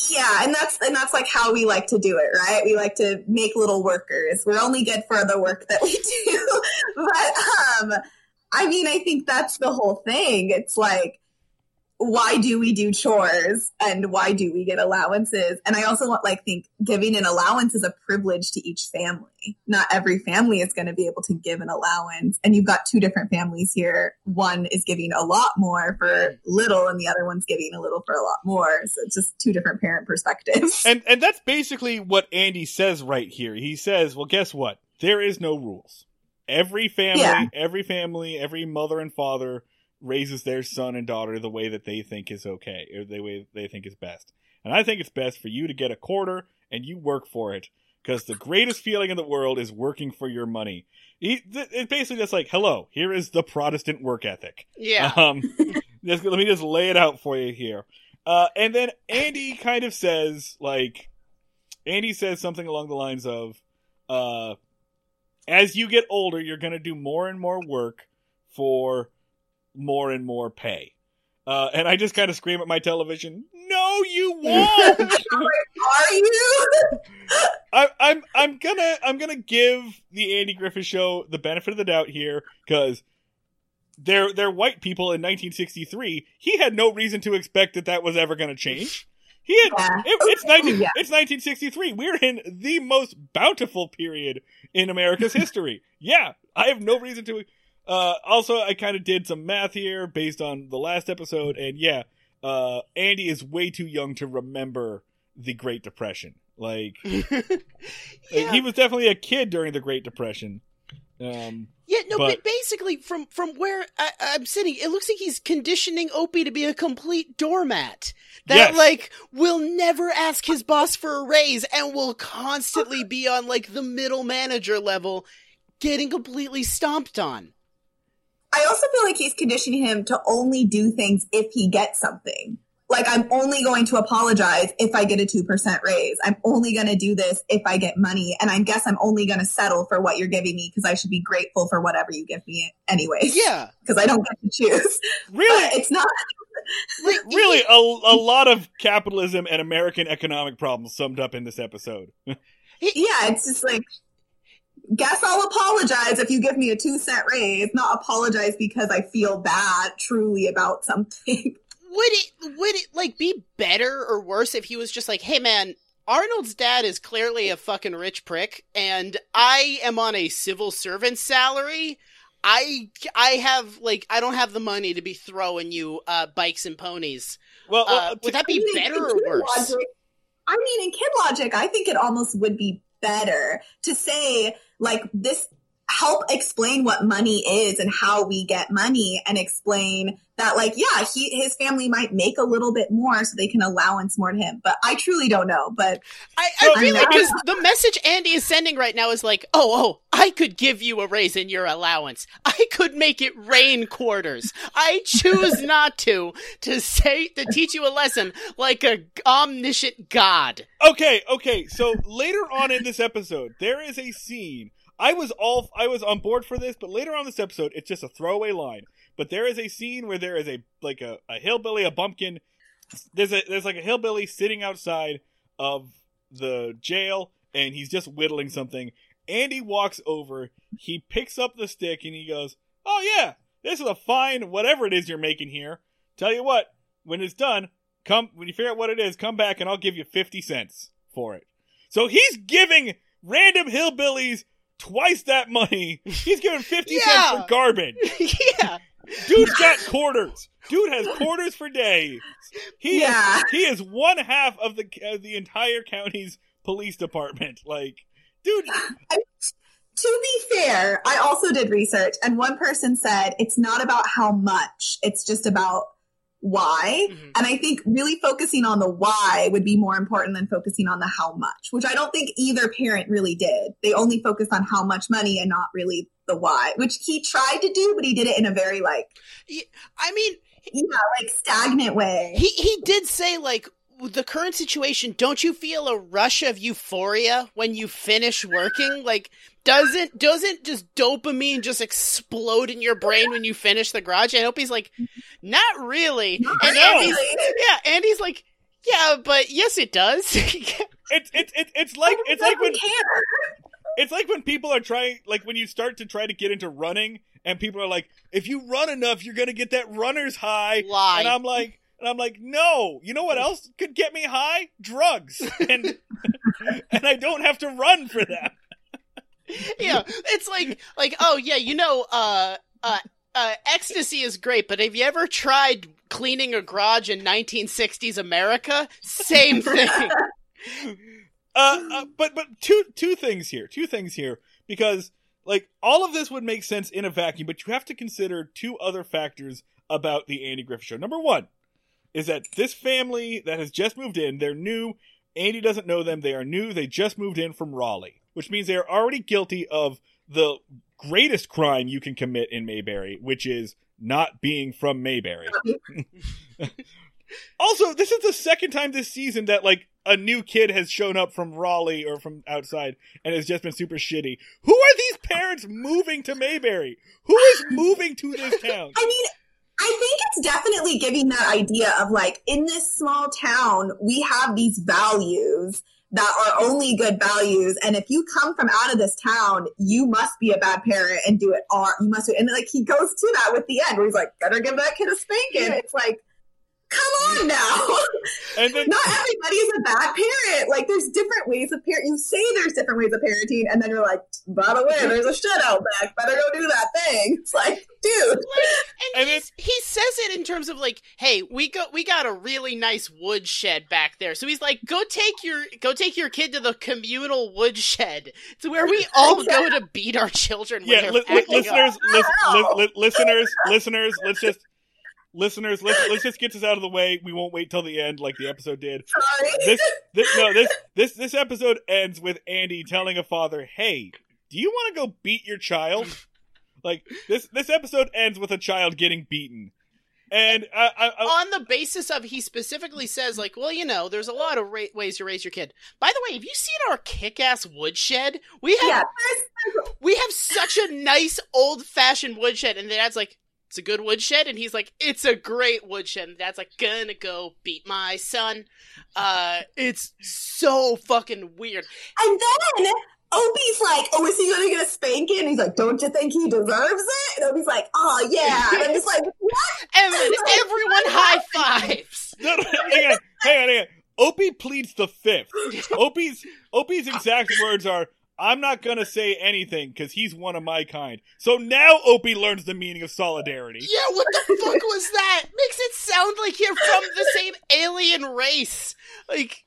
Yeah, and that's like how we like to do it, right? We like to make little workers. We're only good for the work that we do. But I mean, I think that's the whole thing. It's like, why do we do chores and why do we get allowances? And I also think giving an allowance is a privilege to each family. Not every family is going to be able to give an allowance. And you've got two different families here. One is giving a lot more for little and the other one's giving a little for a lot more. So it's just two different parent perspectives. And that's basically what Andy says right here. He says, well, guess what? There is no rules. Every family, every mother and father raises their son and daughter the way that they think is okay, or the way they think is best. And I think it's best for you to get $0.25 and you work for it, because the greatest feeling in the world is working for your money. It's basically just like, hello, here is the Protestant work ethic. Yeah. Let me just lay it out for you here. And then Andy kind of says, like, Andy says something along the lines of, as you get older, you're going to do more and more work for more and more pay. And I just kind of scream at my television, no, you won't! Are you? I'm gonna give the Andy Griffith Show the benefit of the doubt here, because they're white people in 1963. He had no reason to expect that was ever gonna change. It's 1963. We're in the most bountiful period in America's history. Yeah, I have no reason to... also, I kind of did some math here based on the last episode, and yeah, Andy is way too young to remember the Great Depression. Like, he was definitely a kid during the Great Depression. But basically, from where I'm sitting, it looks like he's conditioning Opie to be a complete doormat that, yes, like, will never ask his boss for a raise and will constantly be on, like, the middle manager level, getting completely stomped on. I also feel like he's conditioning him to only do things if he gets something. Like, I'm only going to apologize if I get a 2% raise. I'm only going to do this if I get money. And I guess I'm only going to settle for what you're giving me because I should be grateful for whatever you give me anyways. Yeah. Because I don't get to choose. Really? But it's not. Really, a lot of capitalism and American economic problems summed up in this episode. Yeah, it's just like, guess I'll apologize if you give me a 2-cent raise, not apologize because I feel bad truly about something. Would it like be better or worse if he was just like, hey man, Arnold's dad is clearly a fucking rich prick and I am on a civil servant salary. I have, like, I don't have the money to be throwing you bikes and ponies. Well, would that be better or worse? Logic, I mean, in kid logic, I think it almost would be better to say, like, this, help explain what money is and how we get money, and explain that, like, yeah, his family might make a little bit more so they can allowance more to him. But I truly don't know. But I feel like, because the message Andy is sending right now is like, oh, I could give you a raise in your allowance. I could make it rain quarters. I choose not to say, to teach you a lesson like a omniscient god. Okay. So later on in this episode, there is a scene. I was on board for this, but later on this episode, it's just a throwaway line. But there is a scene where there is a hillbilly, a bumpkin. There's a hillbilly sitting outside of the jail, and he's just whittling something. Andy walks over, he picks up the stick, and he goes, "Oh yeah, this is a fine whatever it is you're making here. Tell you what, when it's done, when you figure out what it is, come back and I'll give you 50 cents for it." So he's giving random hillbillies twice that money. He's giving 50 cents for garbage. Yeah. Dude's got quarters. Dude has quarters for days. He is one half of the entire county's police department. Like, dude. To be fair, I also did research, and one person said it's not about how much, it's just about why. Mm-hmm. And I think really focusing on the why would be more important than focusing on the how much, which I don't think either parent really did. They only focused on how much money and not really the why, which he tried to do, but he did it in a very stagnant way. He did say, like, the current situation, don't you feel a rush of euphoria when you finish working? Like, doesn't just dopamine just explode in your brain when you finish the garage? I hope he's like, not really. And Andy's like, yeah, but yes, it does. It's like when people are trying, like, when you start to try to get into running, and people are like, if you run enough, you're gonna get that runner's high. Lie. And I'm like, no, you know what else could get me high? Drugs. And and I don't have to run for that. Yeah, it's like, oh yeah, you know, ecstasy is great, but have you ever tried cleaning a garage in 1960s America? Same thing. But two things here, because, like, all of this would make sense in a vacuum, but you have to consider two other factors about the Andy Griffith Show. Number one is that this family that has just moved in, they're new. Andy doesn't know them. They are new. They just moved in from Raleigh, which means they are already guilty of the greatest crime you can commit in Mayberry, which is not being from Mayberry. Also, this is the second time this season that, like, a new kid has shown up from Raleigh or from outside and has just been super shitty. Who are these parents moving to Mayberry? Who is moving to this town? I mean, I think it's definitely giving that idea of, like, in this small town, we have these values that are only good values, and if you come from out of this town, you must be a bad parent and do it all. You must do, and, like, he goes to that with the end where he's like, "Better give that kid a spanking." It's like, come on now, and then, not everybody's a bad parent. Like, there's different ways of parenting. You say there's different ways of parenting, and then you're like, by the way, there's a shit out back. Better go do that thing. It's like, dude. And he says it in terms of, like, hey, we got a really nice woodshed back there. So he's like, go take your kid to the communal woodshed. It's where we all go to beat our children. Yeah, listeners, let's just. Listeners, let's just get this out of the way. We won't wait till the end, like the episode did. Sorry. This episode ends with Andy telling a father, "Hey, do you want to go beat your child?" Like, this episode ends with a child getting beaten, and on the basis of, he specifically says, like, "Well, you know, there's a lot of ways to raise your kid." By the way, have you seen our kick-ass woodshed? We have such a nice old-fashioned woodshed, and the dad's like, it's a good woodshed. And he's like, it's a great woodshed. And Dad's like, gonna go beat my son. It's so fucking weird. And then Opie's like, oh, is he going to get a spanking? And he's like, don't you think he deserves it? And Opie's like, oh, yeah. And I'm just like, what? And then everyone high-fives. Hang on. Opie pleads the fifth. Opie's exact words are, I'm not going to say anything because he's one of my kind. So now Opie learns the meaning of solidarity. Yeah, what the fuck was that? Makes it sound like you're from the same alien race. Like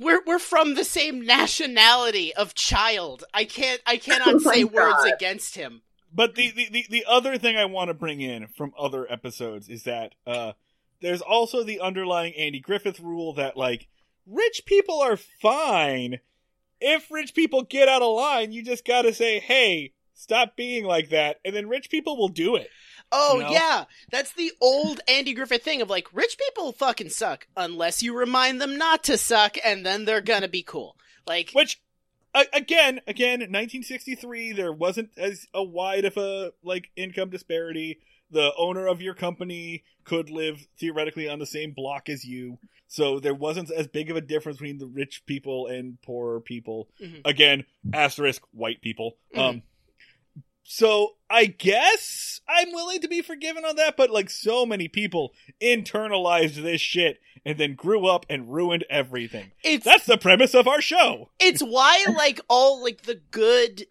we're from the same nationality of child. I cannot say words against him. But the other thing I want to bring in from other episodes is that there's also the underlying Andy Griffith rule that like rich people are fine. If rich people get out of line, you just got to say, hey, stop being like that. And then rich people will do it. Oh, you know? Yeah. That's the old Andy Griffith thing of like, rich people fucking suck unless you remind them not to suck. And then they're going to be cool. Like, which again, 1963, there wasn't as a wide of a like income disparity. The owner of your company could live theoretically on the same block as you. So there wasn't as big of a difference between the rich people and poorer people. Mm-hmm. Again, asterisk white people. Mm-hmm. So I guess I'm willing to be forgiven on that, but like so many people internalized this shit and then grew up and ruined everything. That's the premise of our show. It's why like all like the good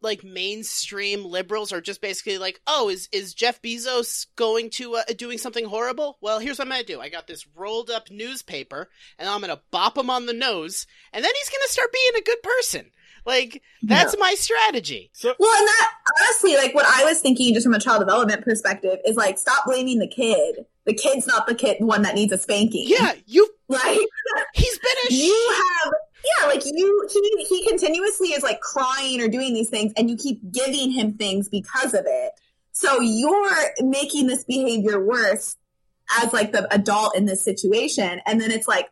like mainstream liberals are just basically like, oh, is Jeff Bezos going to doing something horrible? Well, here's what I'm going to do. I got this rolled up newspaper and I'm going to bop him on the nose and then he's going to start being a good person. Like, that's my strategy. Well, and that, honestly, like, what I was thinking just from a child development perspective is, like, stop blaming the kid. The kid's not the kid, the one that needs a spanking. Yeah, you... Like... He's been a... Yeah, like, he continuously is, like, crying or doing these things, and you keep giving him things because of it. So you're making this behavior worse as, like, the adult in this situation, and then it's, like,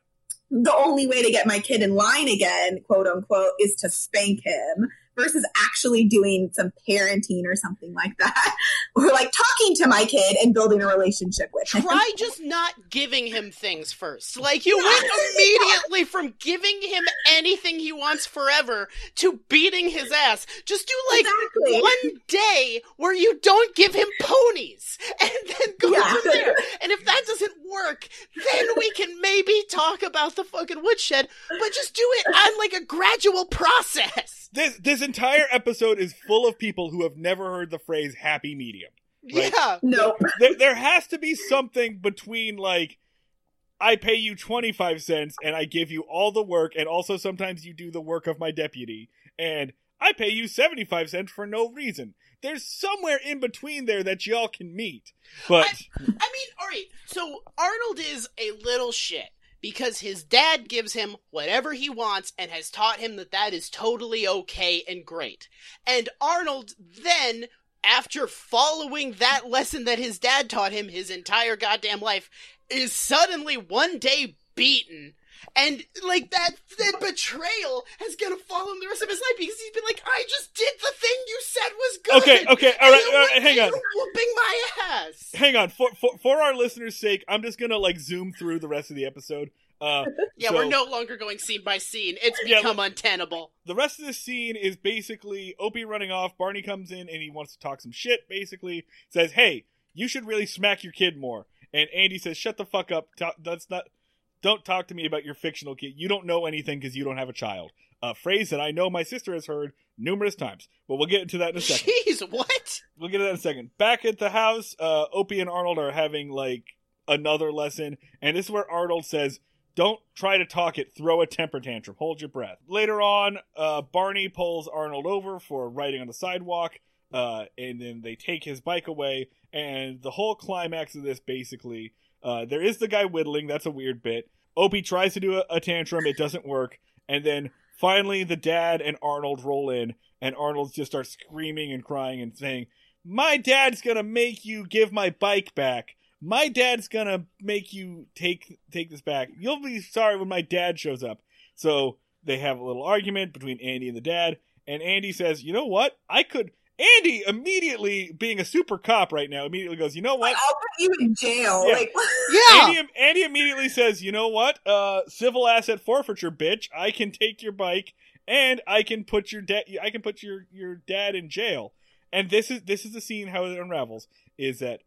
the only way to get my kid in line again, quote unquote, is to spank him versus actually doing some parenting or something like that. Or like talking to my kid and building a relationship with him. Try just not giving him things first. Like you went immediately from giving him anything he wants forever to beating his ass. Just do like one day where you don't give him ponies and then go from there. And if that doesn't work, then we can maybe talk about the fucking woodshed, but just do it on like a gradual process. This entire episode is full of people who have never heard the phrase happy medium. Like, yeah. No. There has to be something between like, I pay you 25 cents and I give you all the work. And also sometimes you do the work of my deputy and I pay you 75 cents for no reason. There's somewhere in between there that y'all can meet. But I mean, all right. So Arnold is a little shit. Because his dad gives him whatever he wants and has taught him that that is totally okay and great. And Arnold then, after following that lesson that his dad taught him his entire goddamn life, is suddenly one day beaten. And, like, that betrayal is going to follow him the rest of his life because he's been like, I just did the thing you said was good. Okay, all right, hang on. Whooping my ass. Hang on. For our listeners' sake, I'm just going to, like, zoom through the rest of the episode. We're no longer going scene by scene. It's become untenable. The rest of the scene is basically Opie running off. Barney comes in and he wants to talk some shit, basically. Says, hey, you should really smack your kid more. And Andy says, shut the fuck up. That's not... Don't talk to me about your fictional kid. You don't know anything because you don't have a child. A phrase that I know my sister has heard numerous times. But we'll get into that in a second. Jeez, what? We'll get to that in a second. Back at the house, Opie and Arnold are having, like, another lesson. And this is where Arnold says, don't try to talk it. Throw a temper tantrum. Hold your breath. Later on, Barney pulls Arnold over for riding on the sidewalk. And then they take his bike away. And the whole climax of this basically... there is the guy whittling. That's a weird bit. Opie tries to do a tantrum. It doesn't work. And then finally the dad and Arnold roll in and Arnold just starts screaming and crying and saying, my dad's going to make you give my bike back. My dad's going to make you take this back. You'll be sorry when my dad shows up. So they have a little argument between Andy and the dad. And Andy says, you know what? I could... Andy, immediately being a super cop right now, immediately goes, you know what? I'll put you in jail. Yeah. Like, yeah. Andy immediately says, you know what? Civil asset forfeiture, bitch. I can take your bike and I can put your dad in jail. And this is the scene how it unravels, is that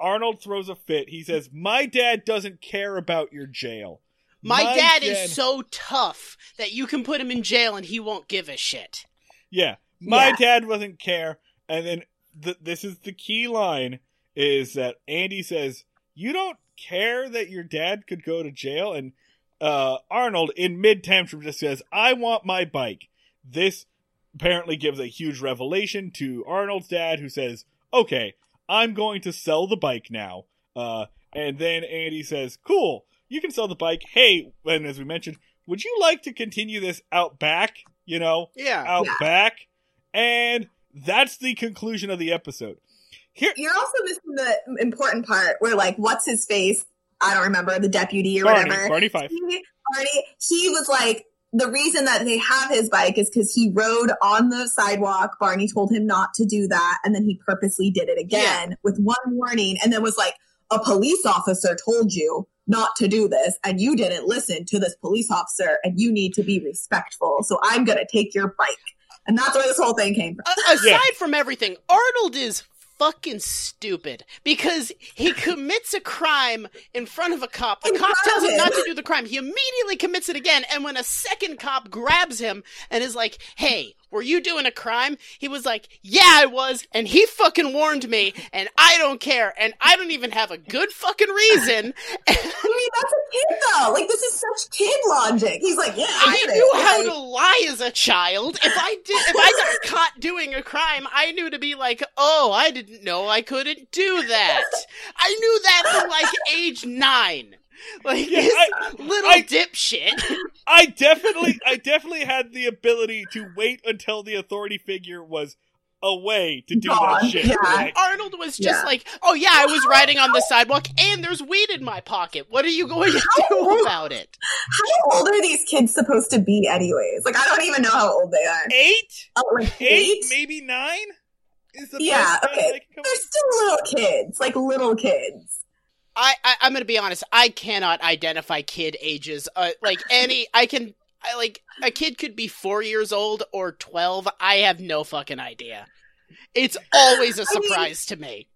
Arnold throws a fit. He says, my dad doesn't care about your jail. My dad is so tough that you can put him in jail and he won't give a shit. Yeah. My dad doesn't care. And then this is the key line, is that Andy says, you don't care that your dad could go to jail. And Arnold in mid-tantrum just says, I want my bike. This apparently gives a huge revelation to Arnold's dad, who says, okay, I'm going to sell the bike now. And then Andy says, cool, you can sell the bike. Hey, and as we mentioned, would you like to continue this out back? You know, back. And that's the conclusion of the episode. You're also missing the important part where, like, what's his face? I don't remember, the deputy or whatever. Barney Fife. He was like, the reason that they have his bike is because he rode on the sidewalk. Barney told him not to do that. And then he purposely did it again with one warning. And then was like, a police officer told you not to do this, and you didn't listen to this police officer, and you need to be respectful. So I'm going to take your bike. And that's where this whole thing came from. Aside from everything, Arnold is fucking stupid because he commits a crime in front of a cop. The cop tells him not to do the crime. He immediately commits it again. And when a second cop grabs him and is like, hey, were you doing a crime? He was like, yeah, I was. And he fucking warned me. And I don't care. And I don't even have a good fucking reason. I mean, that's a kid, though. Like, this is such kid logic. He's like, yeah, I knew how to lie as a child. If I got caught doing a crime, I knew to be like, oh, I didn't know I couldn't do that. I knew that from, like, age 9. Like, yeah, this little dipshit. I definitely had the ability to wait until the authority figure was away to do that shit. Yeah. Right? Arnold was just like, oh yeah, I was riding on the sidewalk and there's weed in my pocket. What are you going to do about it? How old are these kids supposed to be anyways? Like, I don't even know how old they are. 8? Oh, like 8? Maybe 9? Is the best okay. They're still little kids. Like, little kids. I'm going to be honest. I cannot identify kid ages. A kid could be 4 years old or 12. I have no fucking idea. It's always a surprise to me.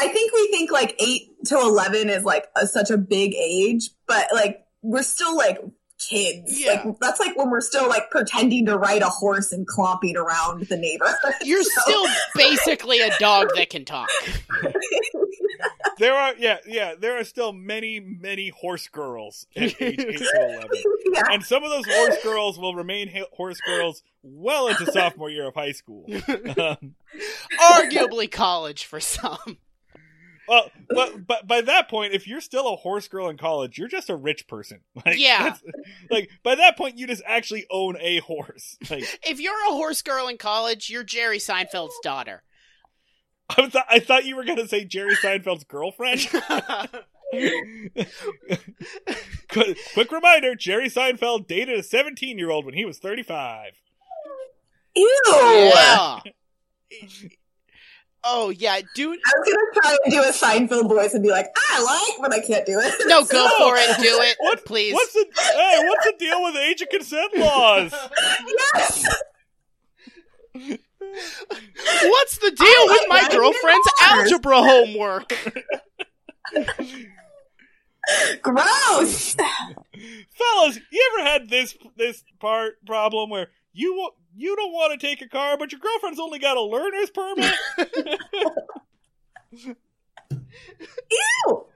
I think we think, like, 8 to 11 is, like, such a big age, but, like, we're still, like, kids. Yeah. Like, that's like when we're still, like, pretending to ride a horse and clomping around the neighborhood. You're still basically a dog that can talk. There are there are still many horse girls at age 8 to 11. Yeah. And some of those horse girls will remain horse girls well into sophomore year of high school. Arguably college for some. Well, but by that point, if you're still a horse girl in college, you're just a rich person. Like, by that point, you just actually own a horse. Like, if you're a horse girl in college, you're Jerry Seinfeld's daughter. I thought you were going to say Jerry Seinfeld's girlfriend. Quick reminder, Jerry Seinfeld dated a 17-year-old when he was 35. Ew! Yeah. Oh, yeah, dude. I was going to try and do a Seinfeld voice and be like, I like, but I can't do it. No, go for it. Do it, please. What's the deal with age of consent laws? Yes! What's the deal with my girlfriend's algebra homework? Gross! Fellas, you ever had this problem where you don't want to take a car, but your girlfriend's only got a learner's permit? Ew!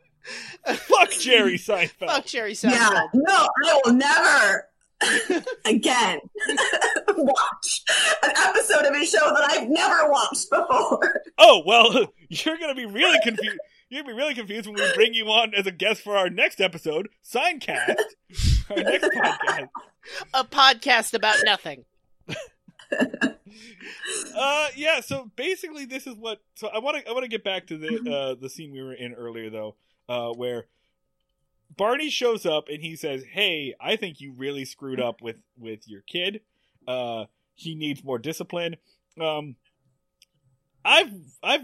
Fuck Jerry Seinfeld. Yeah, no, I will never again watch an episode of his show that I've never watched before. Oh, well, you're going to be really confused. You're going to be really confused when we bring you on as a guest for our next episode, Signcast, our next podcast. A podcast about nothing. So basically this is what I want to get back to the scene we were in earlier, though, where Barney shows up and he says, hey, I think you really screwed up with your kid. He needs more discipline. I've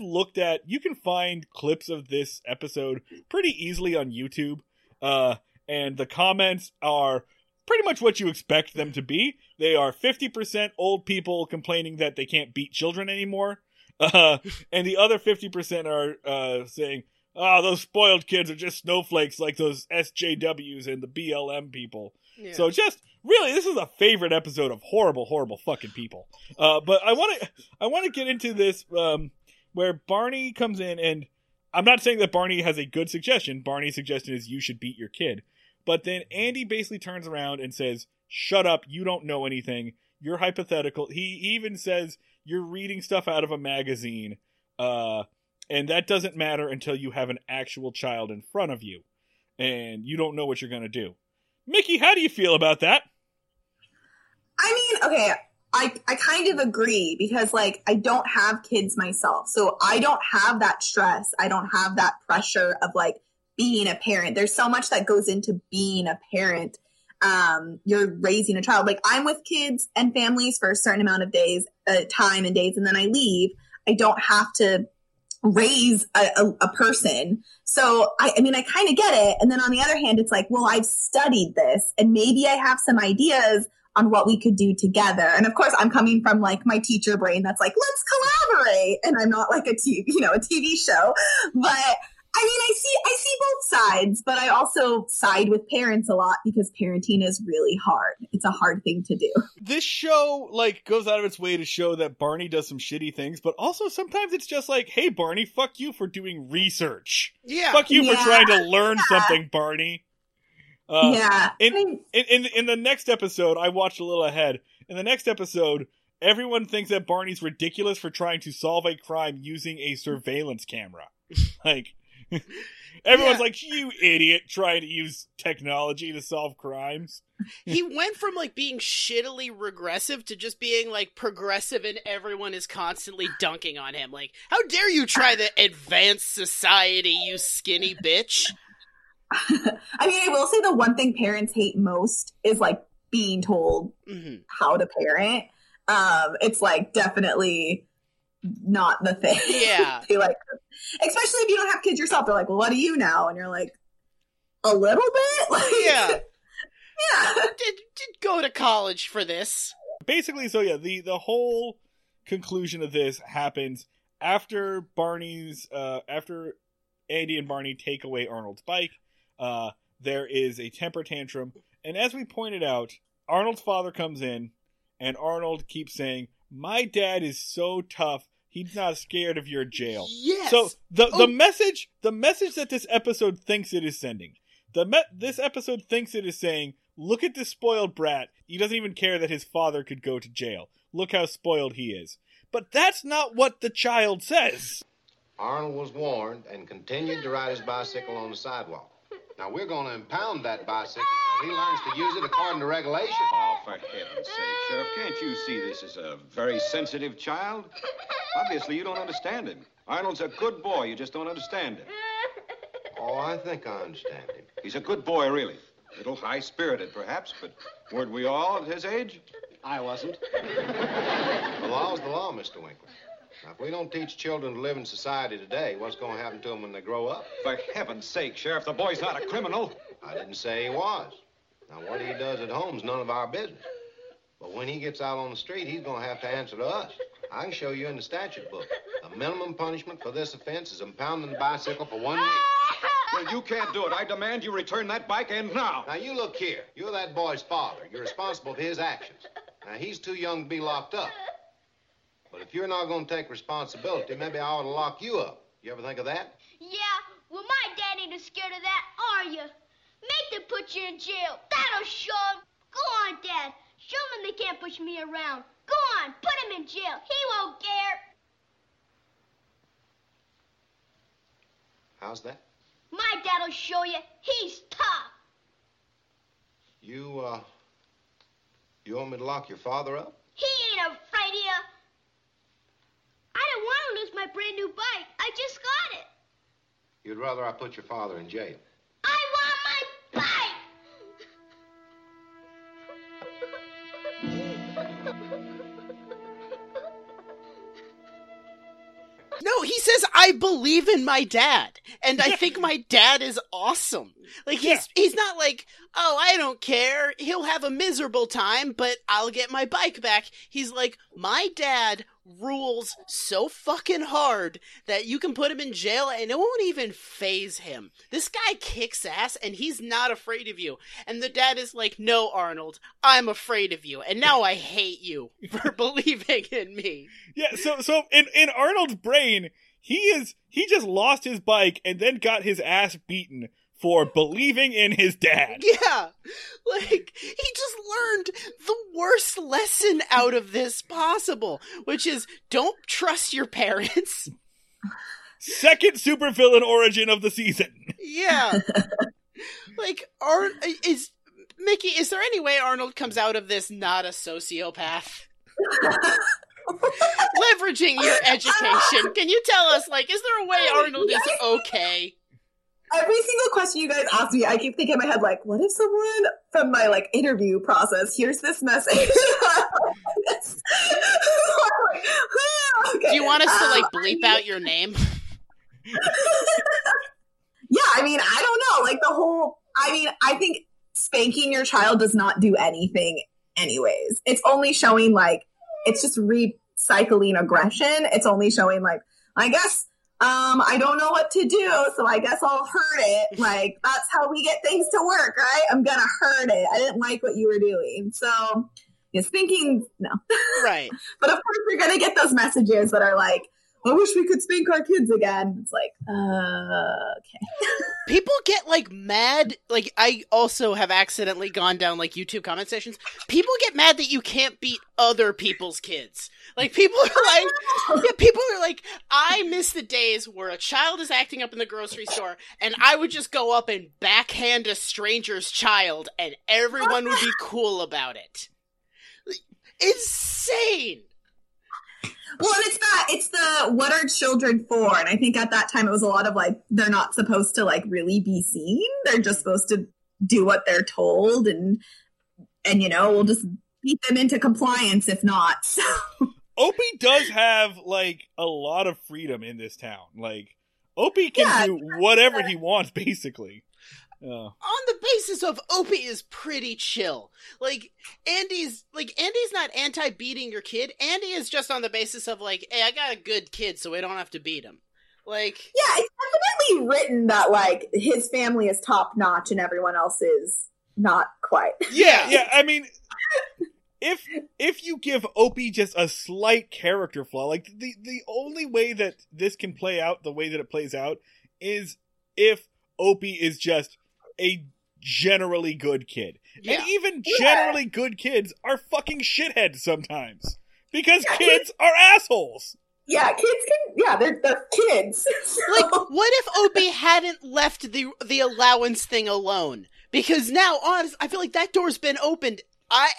looked at, you can find clips of this episode pretty easily on YouTube. And the comments are pretty much what you expect them to be. They are 50% old people complaining that they can't beat children anymore. And the other 50% are saying, oh, those spoiled kids are just snowflakes like those SJWs and the BLM people. Yeah. So just really, this is a favorite episode of horrible, horrible fucking people. But I want to get into this where Barney comes in, and I'm not saying that Barney has a good suggestion. Barney's suggestion is you should beat your kid. But then Andy basically turns around and says, shut up. You don't know anything. You're hypothetical. He even says you're reading stuff out of a magazine. And that doesn't matter until you have an actual child in front of you and you don't know what you're going to do. Mickey, how do you feel about that? I mean, okay, I kind of agree because, like, I don't have kids myself. So I don't have that stress. I don't have that pressure of, like, being a parent. There's so much that goes into being a parent. You're raising a child. Like, I'm with kids and families for a certain amount of days, time and days, and then I leave. I don't have to raise a person. So I mean, I kind of get it. And then on the other hand, it's like, well, I've studied this and maybe I have some ideas on what we could do together. And of course I'm coming from like my teacher brain. That's like, let's collaborate. And I'm not like a TV show, but I mean, I see both sides, but I also side with parents a lot because parenting is really hard. It's a hard thing to do. This show like goes out of its way to show that Barney does some shitty things, but also sometimes it's just like, hey, Barney, fuck you for doing research. Yeah. Fuck you for trying to learn something, Barney. In the next episode, I watched a little ahead. In the next episode, everyone thinks that Barney's ridiculous for trying to solve a crime using a surveillance camera. Like, everyone's like, you idiot, trying to use technology to solve crimes. He went from like being shittily regressive to just being like progressive, and everyone is constantly dunking on him. Like, how dare you try the advanced society, you skinny bitch. I mean, I will say the one thing parents hate most is like being told how to parent. It's like definitely not the thing. Yeah. They like, especially if you don't have kids yourself, they're like, well, what do you know? And you're like, a little bit? Like, yeah. Did go to college for this. Basically, so yeah, the whole conclusion of this happens after after Andy and Barney take away Arnold's bike. There is a temper tantrum. And as we pointed out, Arnold's father comes in and Arnold keeps saying, my dad is so tough. He's not scared of your jail. Yes. So the message that this episode thinks it is sending, this episode thinks it is saying, look at this spoiled brat. He doesn't even care that his father could go to jail. Look how spoiled he is. But that's not what the child says. Arnold was warned and continued to ride his bicycle on the sidewalk. Now, we're going to impound that bicycle until he learns to use it according to regulation. Oh, for heaven's sake, Sheriff, can't you see this is a very sensitive child? Obviously, you don't understand him. Arnold's a good boy. You just don't understand him. Oh, I think I understand him. He's a good boy, really. A little high-spirited, perhaps, but weren't we all at his age? I wasn't. The law's the law, Mr. Winkler. Now, if we don't teach children to live in society today, what's going to happen to them when they grow up? For heaven's sake, Sheriff, the boy's not a criminal. I didn't say he was. Now, what he does at home's none of our business. But when he gets out on the street, he's going to have to answer to us. I can show you in the statute book. The minimum punishment for this offense is impounding the bicycle for 1 week. Well, you can't do it. I demand you return that bike, and now. Now, you look here. You're that boy's father. You're responsible for his actions. Now, he's too young to be locked up. But if you're not going to take responsibility, maybe I ought to lock you up. You ever think of that? Yeah. Well, my dad ain't scared of that, are you? Make them put you in jail. That'll show him. Go on, Dad. Show him they can't push me around. Go on. Put him in jail. He won't care. How's that? My dad'll show you. He's tough. You want me to lock your father up? He ain't afraid of you. I don't want to lose my brand new bike. I just got it. You'd rather I put your father in jail. I want my bike! No, he says, I believe in my dad. And I think my dad is awesome. Like, he's not like, oh, I don't care. He'll have a miserable time, but I'll get my bike back. He's like, my dad rules so fucking hard that you can put him in jail and it won't even faze him. This guy kicks ass and he's not afraid of you. And the dad is like, no, Arnold, I'm afraid of you. And now I hate you for believing in me. Yeah, so in Arnold's brain, he just lost his bike and then got his ass beaten for believing in his dad. Yeah. Like, he just learned the worst lesson out of this possible, which is don't trust your parents. Second supervillain origin of the season. Yeah. Like, Mickey, is there any way Arnold comes out of this not a sociopath? Leveraging your education. Can you tell us, like, is there a way Arnold is okay? Every single question you guys ask me, I keep thinking in my head, like, what if someone from my, like, interview process hears this message? Okay. Do you want us to, like, bleep out your name? Yeah, I mean, I don't know. Like, I think spanking your child does not do anything anyways. It's only showing, like, it's just recycling aggression. It's only showing, like, I guess... I don't know what to do, so I guess I'll hurt it. Like, that's how we get things to work, right? I'm gonna hurt it. I didn't like what you were doing. So, just thinking, no. Right. But of course, you're gonna get those messages that are like, I wish we could spank our kids again. It's like, okay. People get, like, mad. Like, I also have accidentally gone down, like, YouTube comment sections. People get mad that you can't beat other people's kids. Like, people are like, I miss the days where a child is acting up in the grocery store, and I would just go up and backhand a stranger's child, and everyone would be cool about it. Like, insane! Well, and it's the what are children for? And I think at that time it was a lot of like, they're not supposed to like really be seen. They're just supposed to do what they're told and you know, we'll just beat them into compliance if not. So Opie does have like a lot of freedom in this town. Like Opie can do whatever he wants basically. On the basis of Opie is pretty chill. Like, Andy's not anti-beating your kid. Andy is just on the basis of, like, hey, I got a good kid, so I don't have to beat him. Like... Yeah, it's definitely written that, like, his family is top-notch and everyone else is not quite. Yeah, I mean, if you give Opie just a slight character flaw, like, the only way that this can play out the way that it plays out is if Opie is just a generally good kid. Yeah. And even generally good kids are fucking shitheads sometimes. Because kids are assholes. Yeah, kids can... Yeah, they're kids. So. Like, what if Opie hadn't left the allowance thing alone? Because now, honestly, I feel like that door's been opened.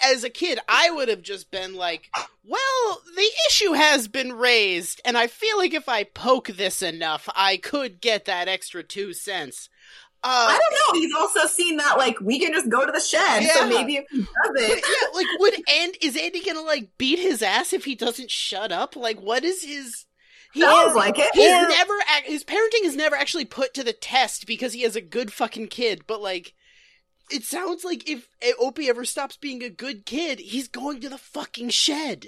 As a kid, I would have just been like, well, the issue has been raised, and I feel like if I poke this enough, I could get that extra 2 cents. I don't know. He's also seen that, like, we can just go to the shed, so maybe if he doesn't. Yeah, like, is Andy gonna, like, beat his ass if he doesn't shut up? Like, what is his... Sounds like it. His parenting is never actually put to the test because he is a good fucking kid, but, like, it sounds like if Opie ever stops being a good kid, he's going to the fucking shed.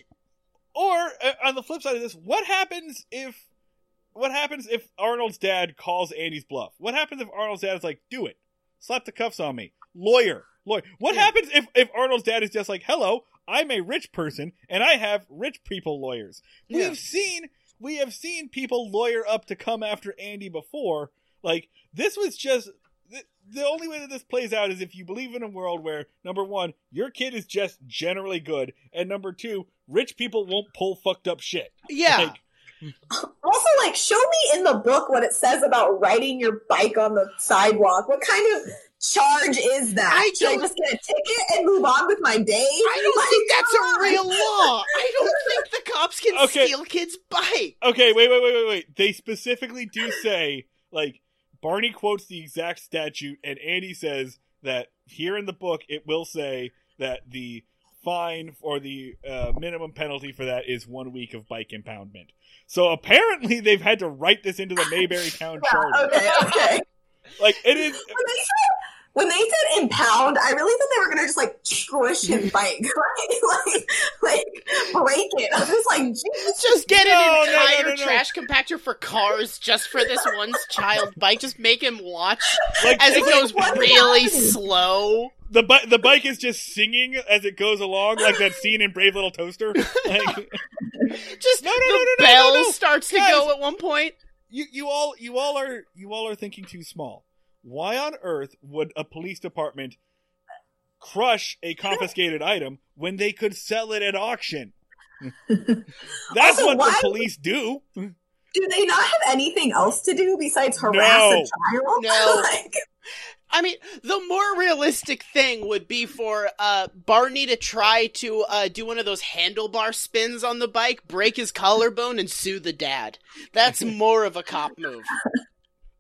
Or, on the flip side of this, what happens if Arnold's dad calls Andy's bluff? What happens if Arnold's dad is like, do it. Slap the cuffs on me. Lawyer. What happens if Arnold's dad is just like, hello, I'm a rich person, and I have rich people lawyers. Yeah. We have seen people lawyer up to come after Andy before. Like, this was just... The only way that this plays out is if you believe in a world where, number one, your kid is just generally good, and number two, rich people won't pull fucked up shit. Yeah. Also, like, show me in the book what it says about riding your bike on the sidewalk. What kind of charge is that? Should I just get a ticket and move on with my day? I don't think that's a real law. I don't think the cops can steal kids' bikes. Okay, wait. They specifically do say, like, Barney quotes the exact statute, and Andy says that here in the book it will say that the fine or the minimum penalty for that is 1 week of bike impoundment. So apparently they've had to write this into the Mayberry Town Charter. Okay. Like, it is... When they said impound, I really thought they were going to just, like, squish his bike. like, break it. I was like, Jesus. Just get an entire trash compactor for cars just for this one child bike. Just make him watch as it goes really slow. The bike is just singing as it goes along, like that scene in Brave Little Toaster. Like, just the bell starts to go at one point. You all are thinking too small. Why on earth would a police department crush a confiscated item when they could sell it at auction? That's also, what the police do. Do they not have anything else to do besides harass a child? No. I mean, the more realistic thing would be for Barney to try to do one of those handlebar spins on the bike, break his collarbone, and sue the dad. That's more of a cop move.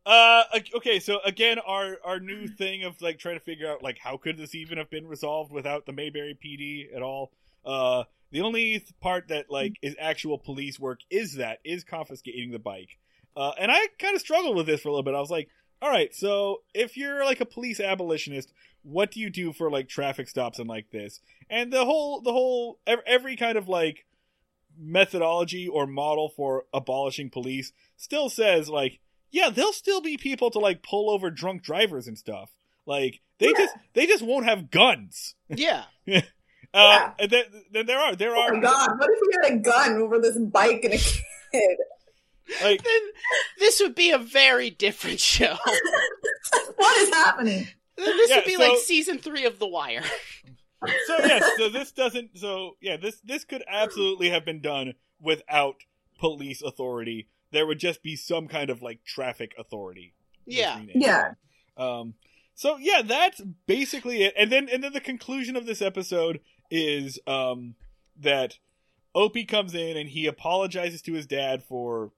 Okay, so again, our new thing of like trying to figure out like how could this even have been resolved without the Mayberry PD at all. The only part that like is actual police work is confiscating the bike. And I kind of struggled with this for a little bit. I was like, all right, so if you're like a police abolitionist, what do you do for like traffic stops and like this? And the whole every kind of like methodology or model for abolishing police still says like, yeah, there'll still be people to like pull over drunk drivers and stuff. Like they just won't have guns. Yeah. And there are. Oh my God! What if you had a gun over this bike and a kid? Like, then this would be a very different show. What is happening? Then this would be like season 3 of The Wire. This could absolutely have been done without police authority. There would just be some kind of, like, traffic authority. Yeah. Yeah. So, that's basically it. And then the conclusion of this episode is that Opie comes in and he apologizes to his dad for...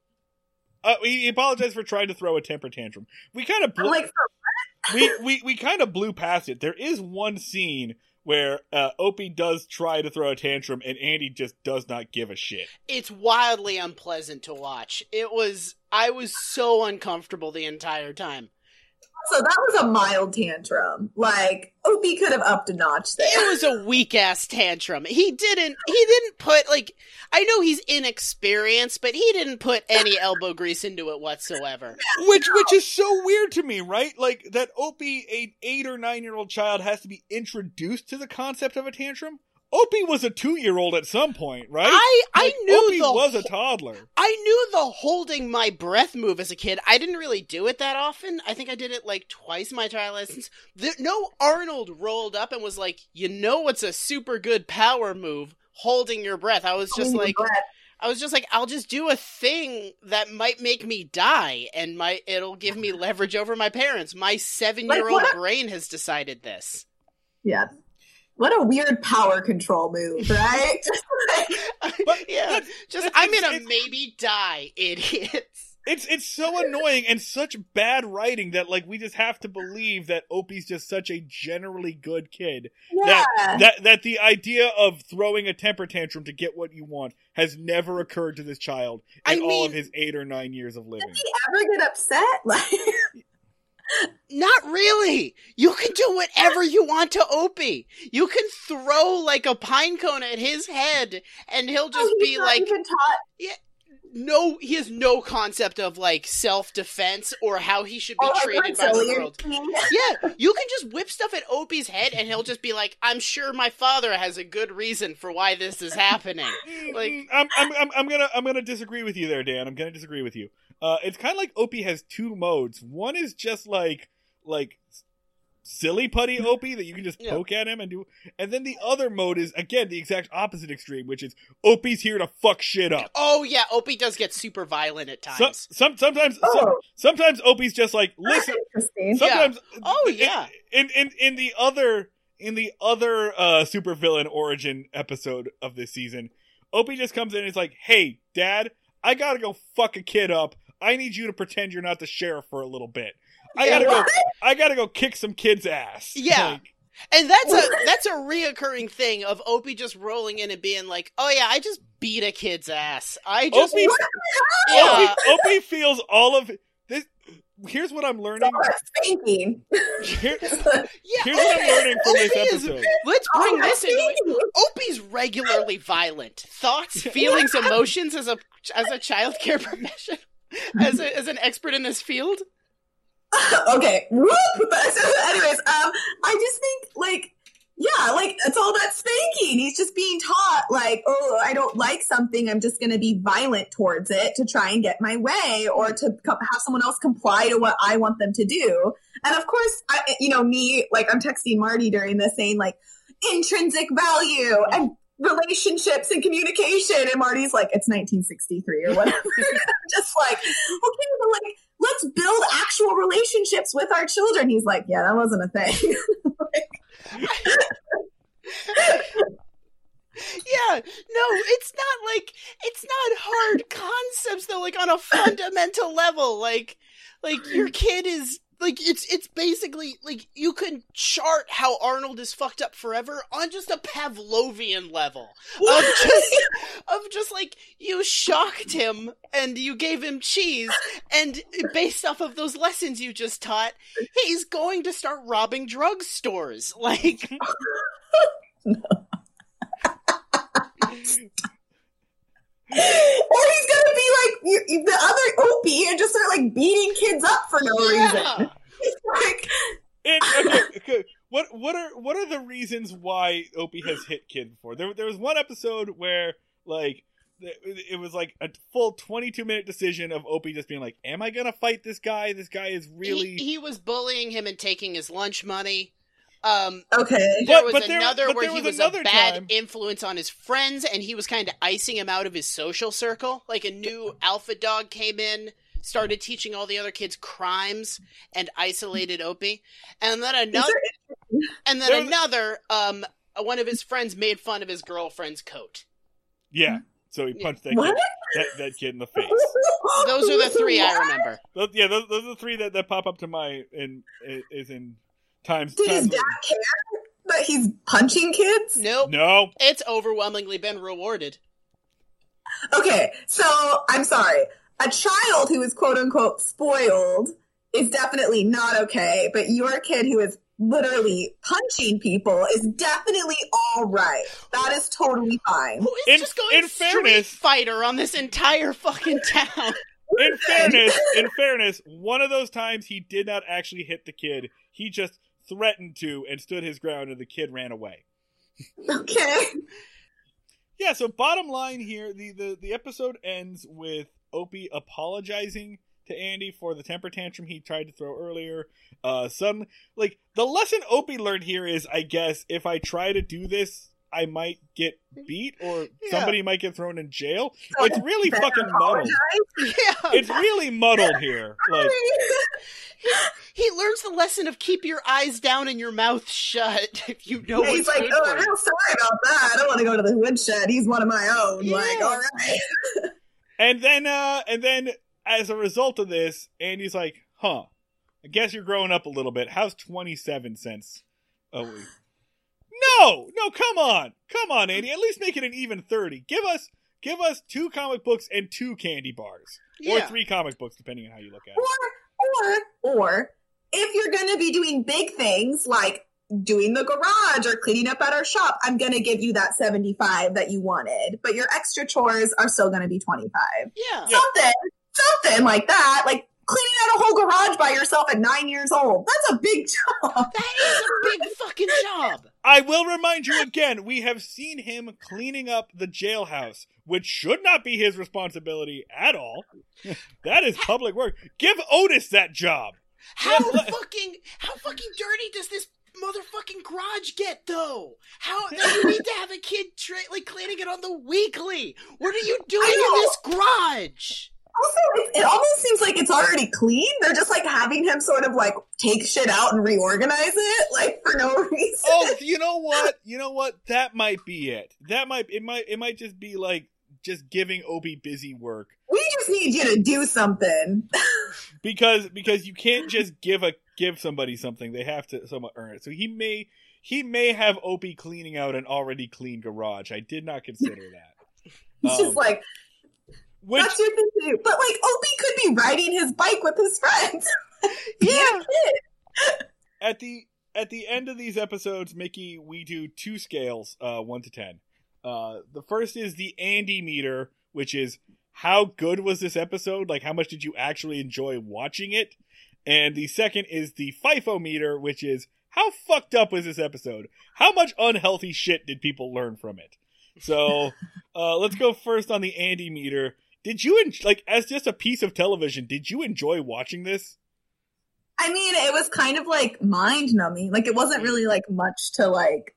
he apologized for trying to throw a temper tantrum. We kind of blew... we kind of blew past it. There is one scene where Opie does try to throw a tantrum, and Andy just does not give a shit. It's wildly unpleasant to watch. I was so uncomfortable the entire time. So that was a mild tantrum. Like, Opie could have upped a notch there. It was a weak-ass tantrum. He didn't put, like, I know he's inexperienced, but he didn't put any elbow grease into it whatsoever. Which is so weird to me, right? Like, that Opie, an 8 or 9-year-old child, has to be introduced to the concept of a tantrum? Opie was a 2-year-old at some point, right? Opie was a toddler. I knew the holding my breath move as a kid. I didn't really do it that often. I think I did it like twice my entire license. No, Arnold rolled up and was like, "You know what's a super good power move? Holding your breath." I was just like, I'll just do a thing that might make me die, and it'll give me leverage over my parents. My 7-year-old brain has decided this. Yeah. What a weird power control move, right? Maybe die, idiots. It's so annoying and such bad writing that like we just have to believe that Opie's just such a generally good kid that the idea of throwing a temper tantrum to get what you want has never occurred to this child all of his 8 or 9 years of living. Did he ever get upset? Like, not really. You can do whatever you want to Opie. You can throw like a pine cone at his head and he'll just be like, yeah, no, he has no concept of like self-defense or how he should be treated by the world. Yeah, you can just whip stuff at Opie's head and he'll just be like, I'm sure my father has a good reason for why this is happening. Like, I'm gonna disagree with you there, Dan. I'm gonna disagree with you. It's kind of like Opie has two modes. One is just like silly putty Opie that you can just poke at him and do. And then the other mode is, again, the exact opposite extreme, which is Opie's here to fuck shit up. Oh, yeah. Opie does get super violent at times. Sometimes Opie's just like, listen. Sometimes. Yeah. Oh, yeah. In the other supervillain origin episode of this season, Opie just comes in and is like, hey, Dad, I gotta go fuck a kid up. I need you to pretend you're not the sheriff for a little bit. I gotta go kick some kid's ass. Yeah. Like, And that's a reoccurring thing of Opie just rolling in and being like, "Oh yeah, I just beat a kid's ass. I just Opie feels all of this." Here's what I'm learning. Here's what I'm learning from this episode. Let's bring this in. Opie's regularly violent. Thoughts, feelings, emotions as a childcare professional, as an expert in this field. Okay. Woo! So anyways, I just think, like, yeah, like, it's all that spanking. He's just being taught, like, oh, I don't like something. I'm just going to be violent towards it to try and get my way or to have someone else comply to what I want them to do. And, of course, I'm texting Marty during this saying, like, intrinsic value and relationships and communication. And Marty's like, it's 1963 or whatever. I'm just like, okay, but, like, let's build actual relationships with our children. He's like, yeah, that wasn't a thing. Yeah, no, it's not hard concepts though, like on a fundamental level, like your kid is like, it's basically like you can chart how Arnold is fucked up forever on just a Pavlovian level of just like you shocked him and you gave him cheese, and based off of those lessons you just taught, he's going to start robbing drugstores. Like, no. Or he's gonna be like the other Opie and just start like beating kids up for no reason. It's like, okay. What are the reasons why Opie has hit kids before? There was one episode where like it was like a full 22-minute decision of Opie just being like, "Am I gonna fight this guy? This guy is really..." He was bullying him and taking his lunch money. There was another time he was a bad influence on his friends, and he was kind of icing him out of his social circle. Like, a new alpha dog came in, started teaching all the other kids crimes, and isolated Opie. And then one of his friends made fun of his girlfriend's coat. Yeah. So he punched that kid in the face. Those are the three I remember. Those are the three that pop up to my Did his dad care that he's punching kids? No. It's overwhelmingly been rewarded. Okay, so I'm sorry. A child who is quote-unquote spoiled is definitely not okay, but your kid who is literally punching people is definitely all right. That is totally fine. Who is just going street fighter on this entire fucking town? In fairness, one of those times he did not actually hit the kid. He just threatened to and stood his ground, and the kid ran away. Okay. Yeah, so bottom line here, the episode ends with Opie apologizing to Andy for the temper tantrum he tried to throw earlier. The lesson Opie learned here is, I guess, if I try to do this, I might get beat, or somebody might get thrown in jail. It's really fucking muddled. Yeah. It's really muddled here. Like, he learns the lesson of keep your eyes down and your mouth shut. If you know, he's like, "Oh, I'm real sorry about that. I don't want to go to the woodshed. He's one of my own." Yeah. Like, all right. And then, as a result of this, Andy's like, "Huh, I guess you're growing up a little bit. How's 27 cents a week?" No, come on, Andy. At least make it an even 30. Give us 2 comic books and 2 candy bars, or 3 comic books, depending on how you look at it. Or if you're going to be doing big things like doing the garage or cleaning up at our shop, I'm going to give you that 75 that you wanted, but your extra chores are still going to be 25. Yeah, something like that, like. Cleaning out a whole garage by yourself at 9 years old. That's a big job. That is a big fucking job. I will remind you again, we have seen him cleaning up the jailhouse, which should not be his responsibility at all. That is public work. Give Otis that job. How fucking dirty does this motherfucking garage get, though? How do you need to have a kid cleaning it on the weekly? What are you doing in this garage? Also, it almost seems like it's already clean. They're just, like, having him sort of, like, take shit out and reorganize it, like, for no reason. Oh, you know what? That might be it. It might just be, like, just giving Opie busy work. We just need you to do something. Because you can't just give somebody something. They have to somewhat earn it. So he may... He may have Opie cleaning out an already clean garage. I did not consider that. It's just like, which, that's your thing to do. But like, Opie could be riding his bike with his friends. Yeah. At the end of these episodes, Mickey, we do two scales, 1 to 10. The first is the Andy meter, which is how good was this episode? Like, how much did you actually enjoy watching it? And the second is the FIFO meter, which is how fucked up was this episode? How much unhealthy shit did people learn from it? So let's go first on the Andy meter. Did you, like, as just a piece of television, did you enjoy watching this? I mean, it was kind of, like, mind-numbing. Like, it wasn't really, like, much to, like,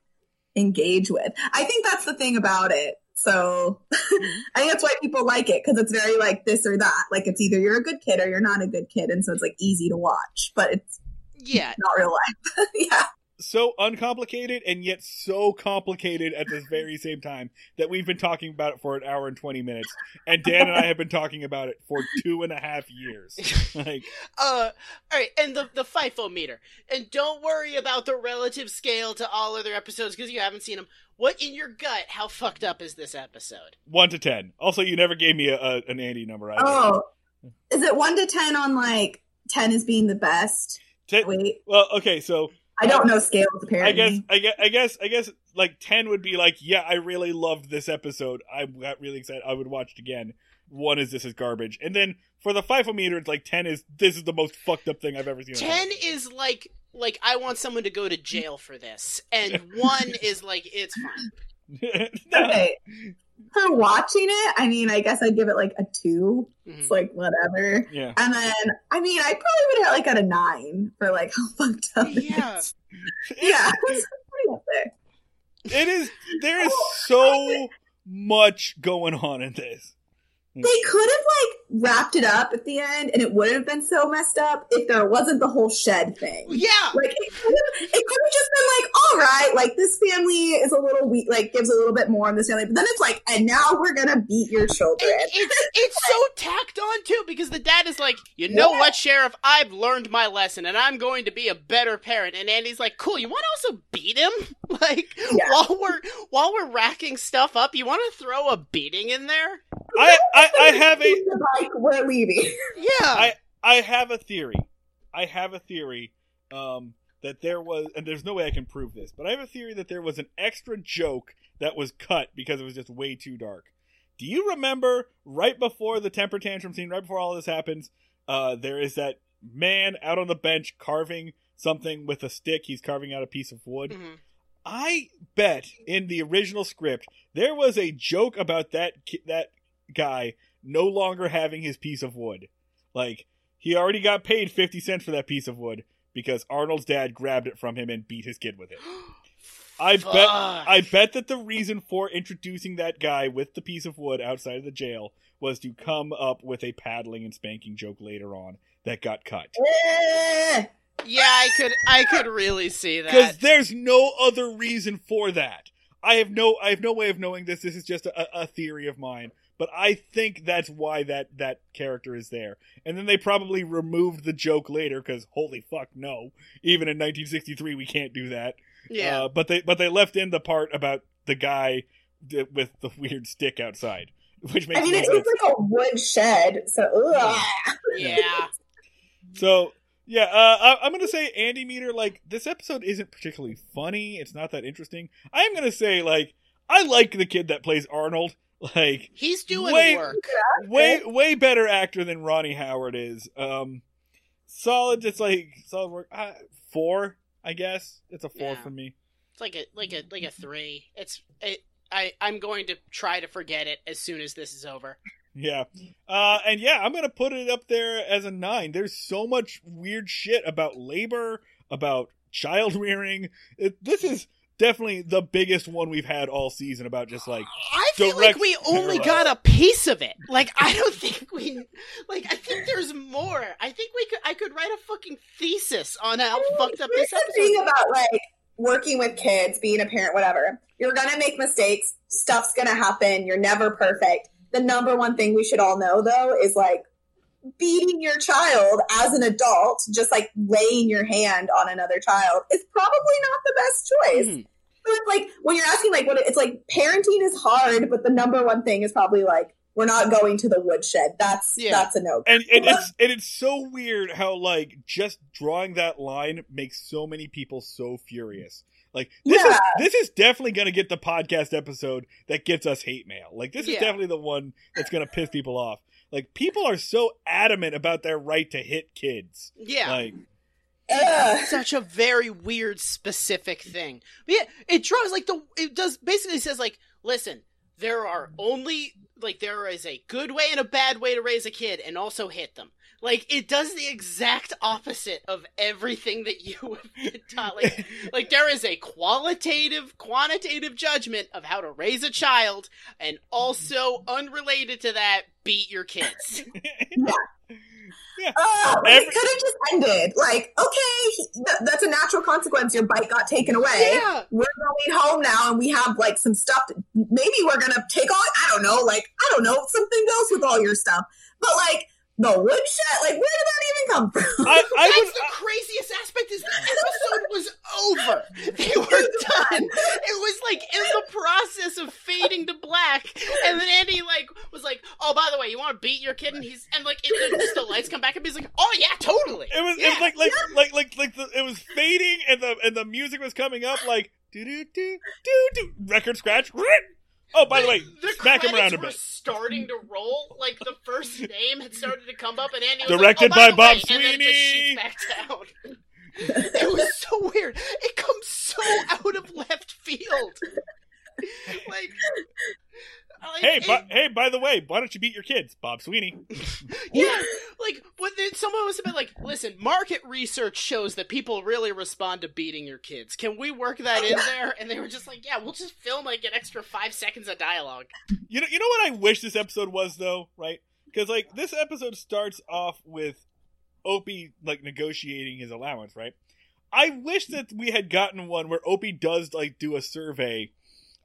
engage with. I think that's the thing about it. So I think that's why people like it, because it's very like this or that. Like, it's either you're a good kid or you're not a good kid, and so it's like easy to watch, but it's not real life. Yeah, so uncomplicated and yet so complicated at this very same time that we've been talking about it for an hour and 20 minutes, and Dan and I have been talking about it for 2.5 years. Like, all right, and the FIFO meter, and don't worry about the relative scale to all other episodes because you haven't seen them. What in your gut, how fucked up is this episode? 1 to 10. Also, you never gave me an Andy number either. Oh. Is it 1 to 10 on, like, 10 is being the best? 10, wait. Well, okay, so I don't know scales, apparently. I guess like 10 would be like, yeah, I really loved this episode. I got really excited. I would watch it again. 1 is this is garbage. And then for the FIFO meter, it's like 10 is this is the most fucked up thing I've ever seen. 10 is like I want someone to go to jail for this, and 1 is like it's fine. No. Okay, for watching it, I mean, I guess I'd give it like a 2. Mm-hmm. It's like whatever. Yeah. And then, I mean, I probably would have like at a 9 for like how fucked up. Yeah. It is. Yeah. It's pretty up there. It is. There is so much going on in this. They could have, like, wrapped it up at the end, and it wouldn't have been so messed up if there wasn't the whole shed thing. Yeah. Like, it could have just been like, all right, like, this family is a little weak, like, gives a little bit more on this family. But then it's like, and now we're going to beat your children. It's so tacked on, too, because the dad is like, you know what, Sheriff? I've learned my lesson, and I'm going to be a better parent. And Andy's like, cool, you want to also beat him? Like, while we're racking stuff up, you want to throw a beating in there? I have a like, we're leaving. Yeah. I have a theory that there was, and there's no way I can prove this, but I have a theory that there was an extra joke that was cut because it was just way too dark. Do you remember right before the temper tantrum scene, right before all this happens, there is that man out on the bench carving something with a stick. He's carving out a piece of wood. Mm-hmm. I bet in the original script there was a joke about that guy no longer having his piece of wood. Like, he already got paid 50 cents for that piece of wood because Arnold's dad grabbed it from him and beat his kid with it. I bet that the reason for introducing that guy with the piece of wood outside of the jail was to come up with a paddling and spanking joke later on that got cut. Yeah, I could really see that. Because there's no other reason for that. I have no way of knowing this. This is just a theory of mine. But I think that's why that character is there. And then they probably removed the joke later because holy fuck, no. Even in 1963, we can't do that. Yeah. But they left in the part about the guy with the weird stick outside, which makes. I mean, it's like a wood shed, so ugh. Yeah. So. Yeah, I'm going to say Andy meter, like, this episode isn't particularly funny. It's not that interesting. I am going to say, like, I like the kid that plays Arnold. Like, he's doing work. Way better actor than Ronny Howard is. Solid, just like, solid work. 4, I guess. It's a 4 for me. It's like a 3. I'm going to try to forget it as soon as this is over. Yeah. I'm going to put it up there as a 9. There's so much weird shit about labor, about child rearing. This is definitely the biggest one we've had all season about just like. I feel like we only got a piece of it. Like, I don't think we. Like, I think there's more. I think I could write a fucking thesis on how fucked up this episode is. About, like, working with kids, being a parent, whatever. You're going to make mistakes. Stuff's going to happen. You're never perfect. The number one thing we should all know, though, is, like, beating your child as an adult, just like laying your hand on another child, is probably not the best choice. Mm. So it's like when you're asking, like, what it's like, parenting is hard, but the number one thing is probably like, we're not going to the woodshed. That's a no. And it's so weird how like just drawing that line makes so many people so furious. Like this is definitely going to get the podcast episode that gets us hate mail. Like this is definitely the one that's going to piss people off. Like people are so adamant about their right to hit kids. Yeah. Like such a very weird specific thing. But yeah, it draws like it basically says like, listen, there is a good way and a bad way to raise a kid and also hit them. Like, it does the exact opposite of everything that you have been taught. Like there is a qualitative, quantitative judgment of how to raise a child, and also, unrelated to that, beat your kids. Yeah. Oh, it could have just ended. Like, okay, that's a natural consequence. Your bike got taken away. Yeah. We're going home now, and we have, like, some stuff. Maybe we're going to take on, I don't know, something else with all your stuff. But, like, the woodshed, like, where did that even come from? That's the craziest aspect is the episode was over. They were done. It was, like, in the process of fading to black. And then Andy, like, was like, oh, by the way, you want to beat your kid? And he's, and, like, it, the lights come back and he's like, oh, yeah, totally. It was fading and the music was coming up, like, do-do-do-do-do, record scratch, oh, by the way, smack him around a bit. The credits were starting to roll. Like, the first name had started to come up, and Andy was directed by Bob Sweeney. And then it just shoots back down. It was so weird. It comes so out of left field. Hey, by the way, why don't you beat your kids? Bob Sweeney. Yeah, like, someone must have been like, listen, market research shows that people really respond to beating your kids. Can we work that in there? And they were just like, yeah, we'll just film, like, an extra 5 seconds of dialogue. You know what I wish this episode was, though, right? Because, like, this episode starts off with Opie, like, negotiating his allowance, right? I wish that we had gotten one where Opie does, like, do a survey.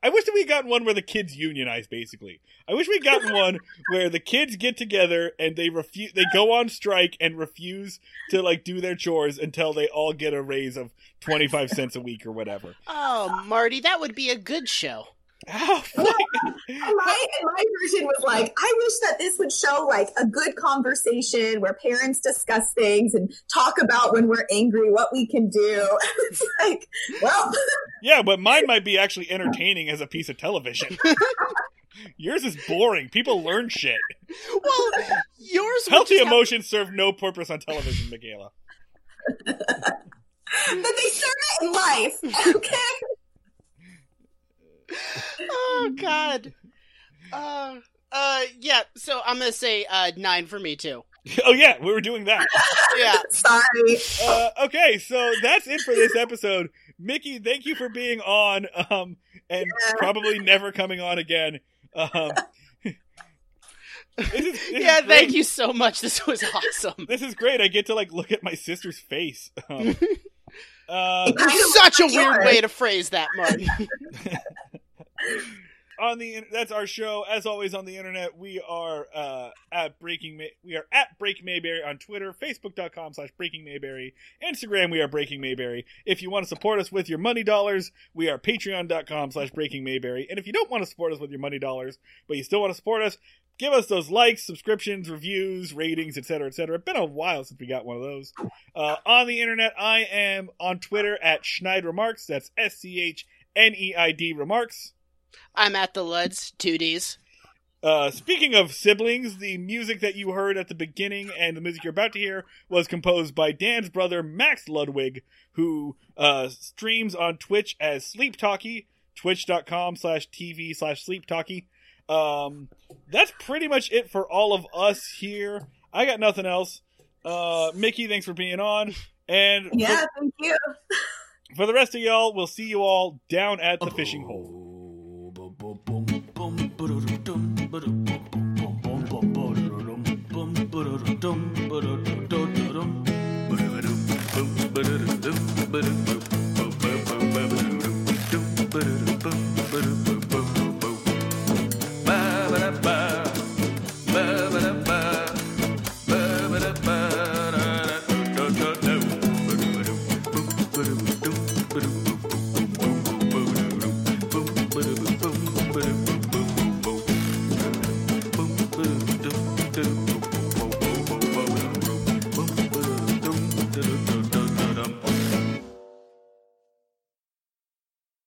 I wish that we had gotten one where the kids unionize, basically. I wish we had gotten one where the kids get together and they go on strike and refuse to, like, do their chores until they all get a raise of 25 cents a week or whatever. Oh, Marty, that would be a good show. Oh, my version was like, I wish that this would show like a good conversation where parents discuss things and talk about when we're angry what we can do. It's like, well, yeah, but mine might be actually entertaining as a piece of television. Yours is boring. People learn shit. Well, yours healthy emotions serve no purpose on television, Michaela. But they serve it in life. Okay. Oh God. Yeah, so I'm gonna say 9 for me too. Oh yeah, we were doing that. Yeah. Sorry. Okay, so that's it for this episode. Mickey, thank you for being on, and probably never coming on again. This is great. Thank you so much. This was awesome. This is great. I get to like look at my sister's face. Such a weird way to phrase that, Martin. That's our show. As always, on the internet, we are at Break Mayberry on Twitter, facebook.com/Breaking Mayberry, Instagram. We are Breaking Mayberry. If you want to support us with your money dollars, we are patreon.com/Breaking Mayberry. And if you don't want to support us with your money dollars, but you still want to support us, give us those likes, subscriptions, reviews, ratings, etc., etc. It's been a while since we got one of those. On the internet, I am on Twitter at SchneidRemarks. That's SCHNEID Remarks. I'm at the Luds, 2Ds. Speaking of siblings, the music that you heard at the beginning and the music you're about to hear was composed by Dan's brother, Max Ludwig, who streams on Twitch as Sleep Talkie, twitch.com/TV/Sleep Talkie. That's pretty much it for all of us here. I got nothing else. Mickey, thanks for being on. And thank you. For the rest of y'all, we'll see you all down at the fishing hole.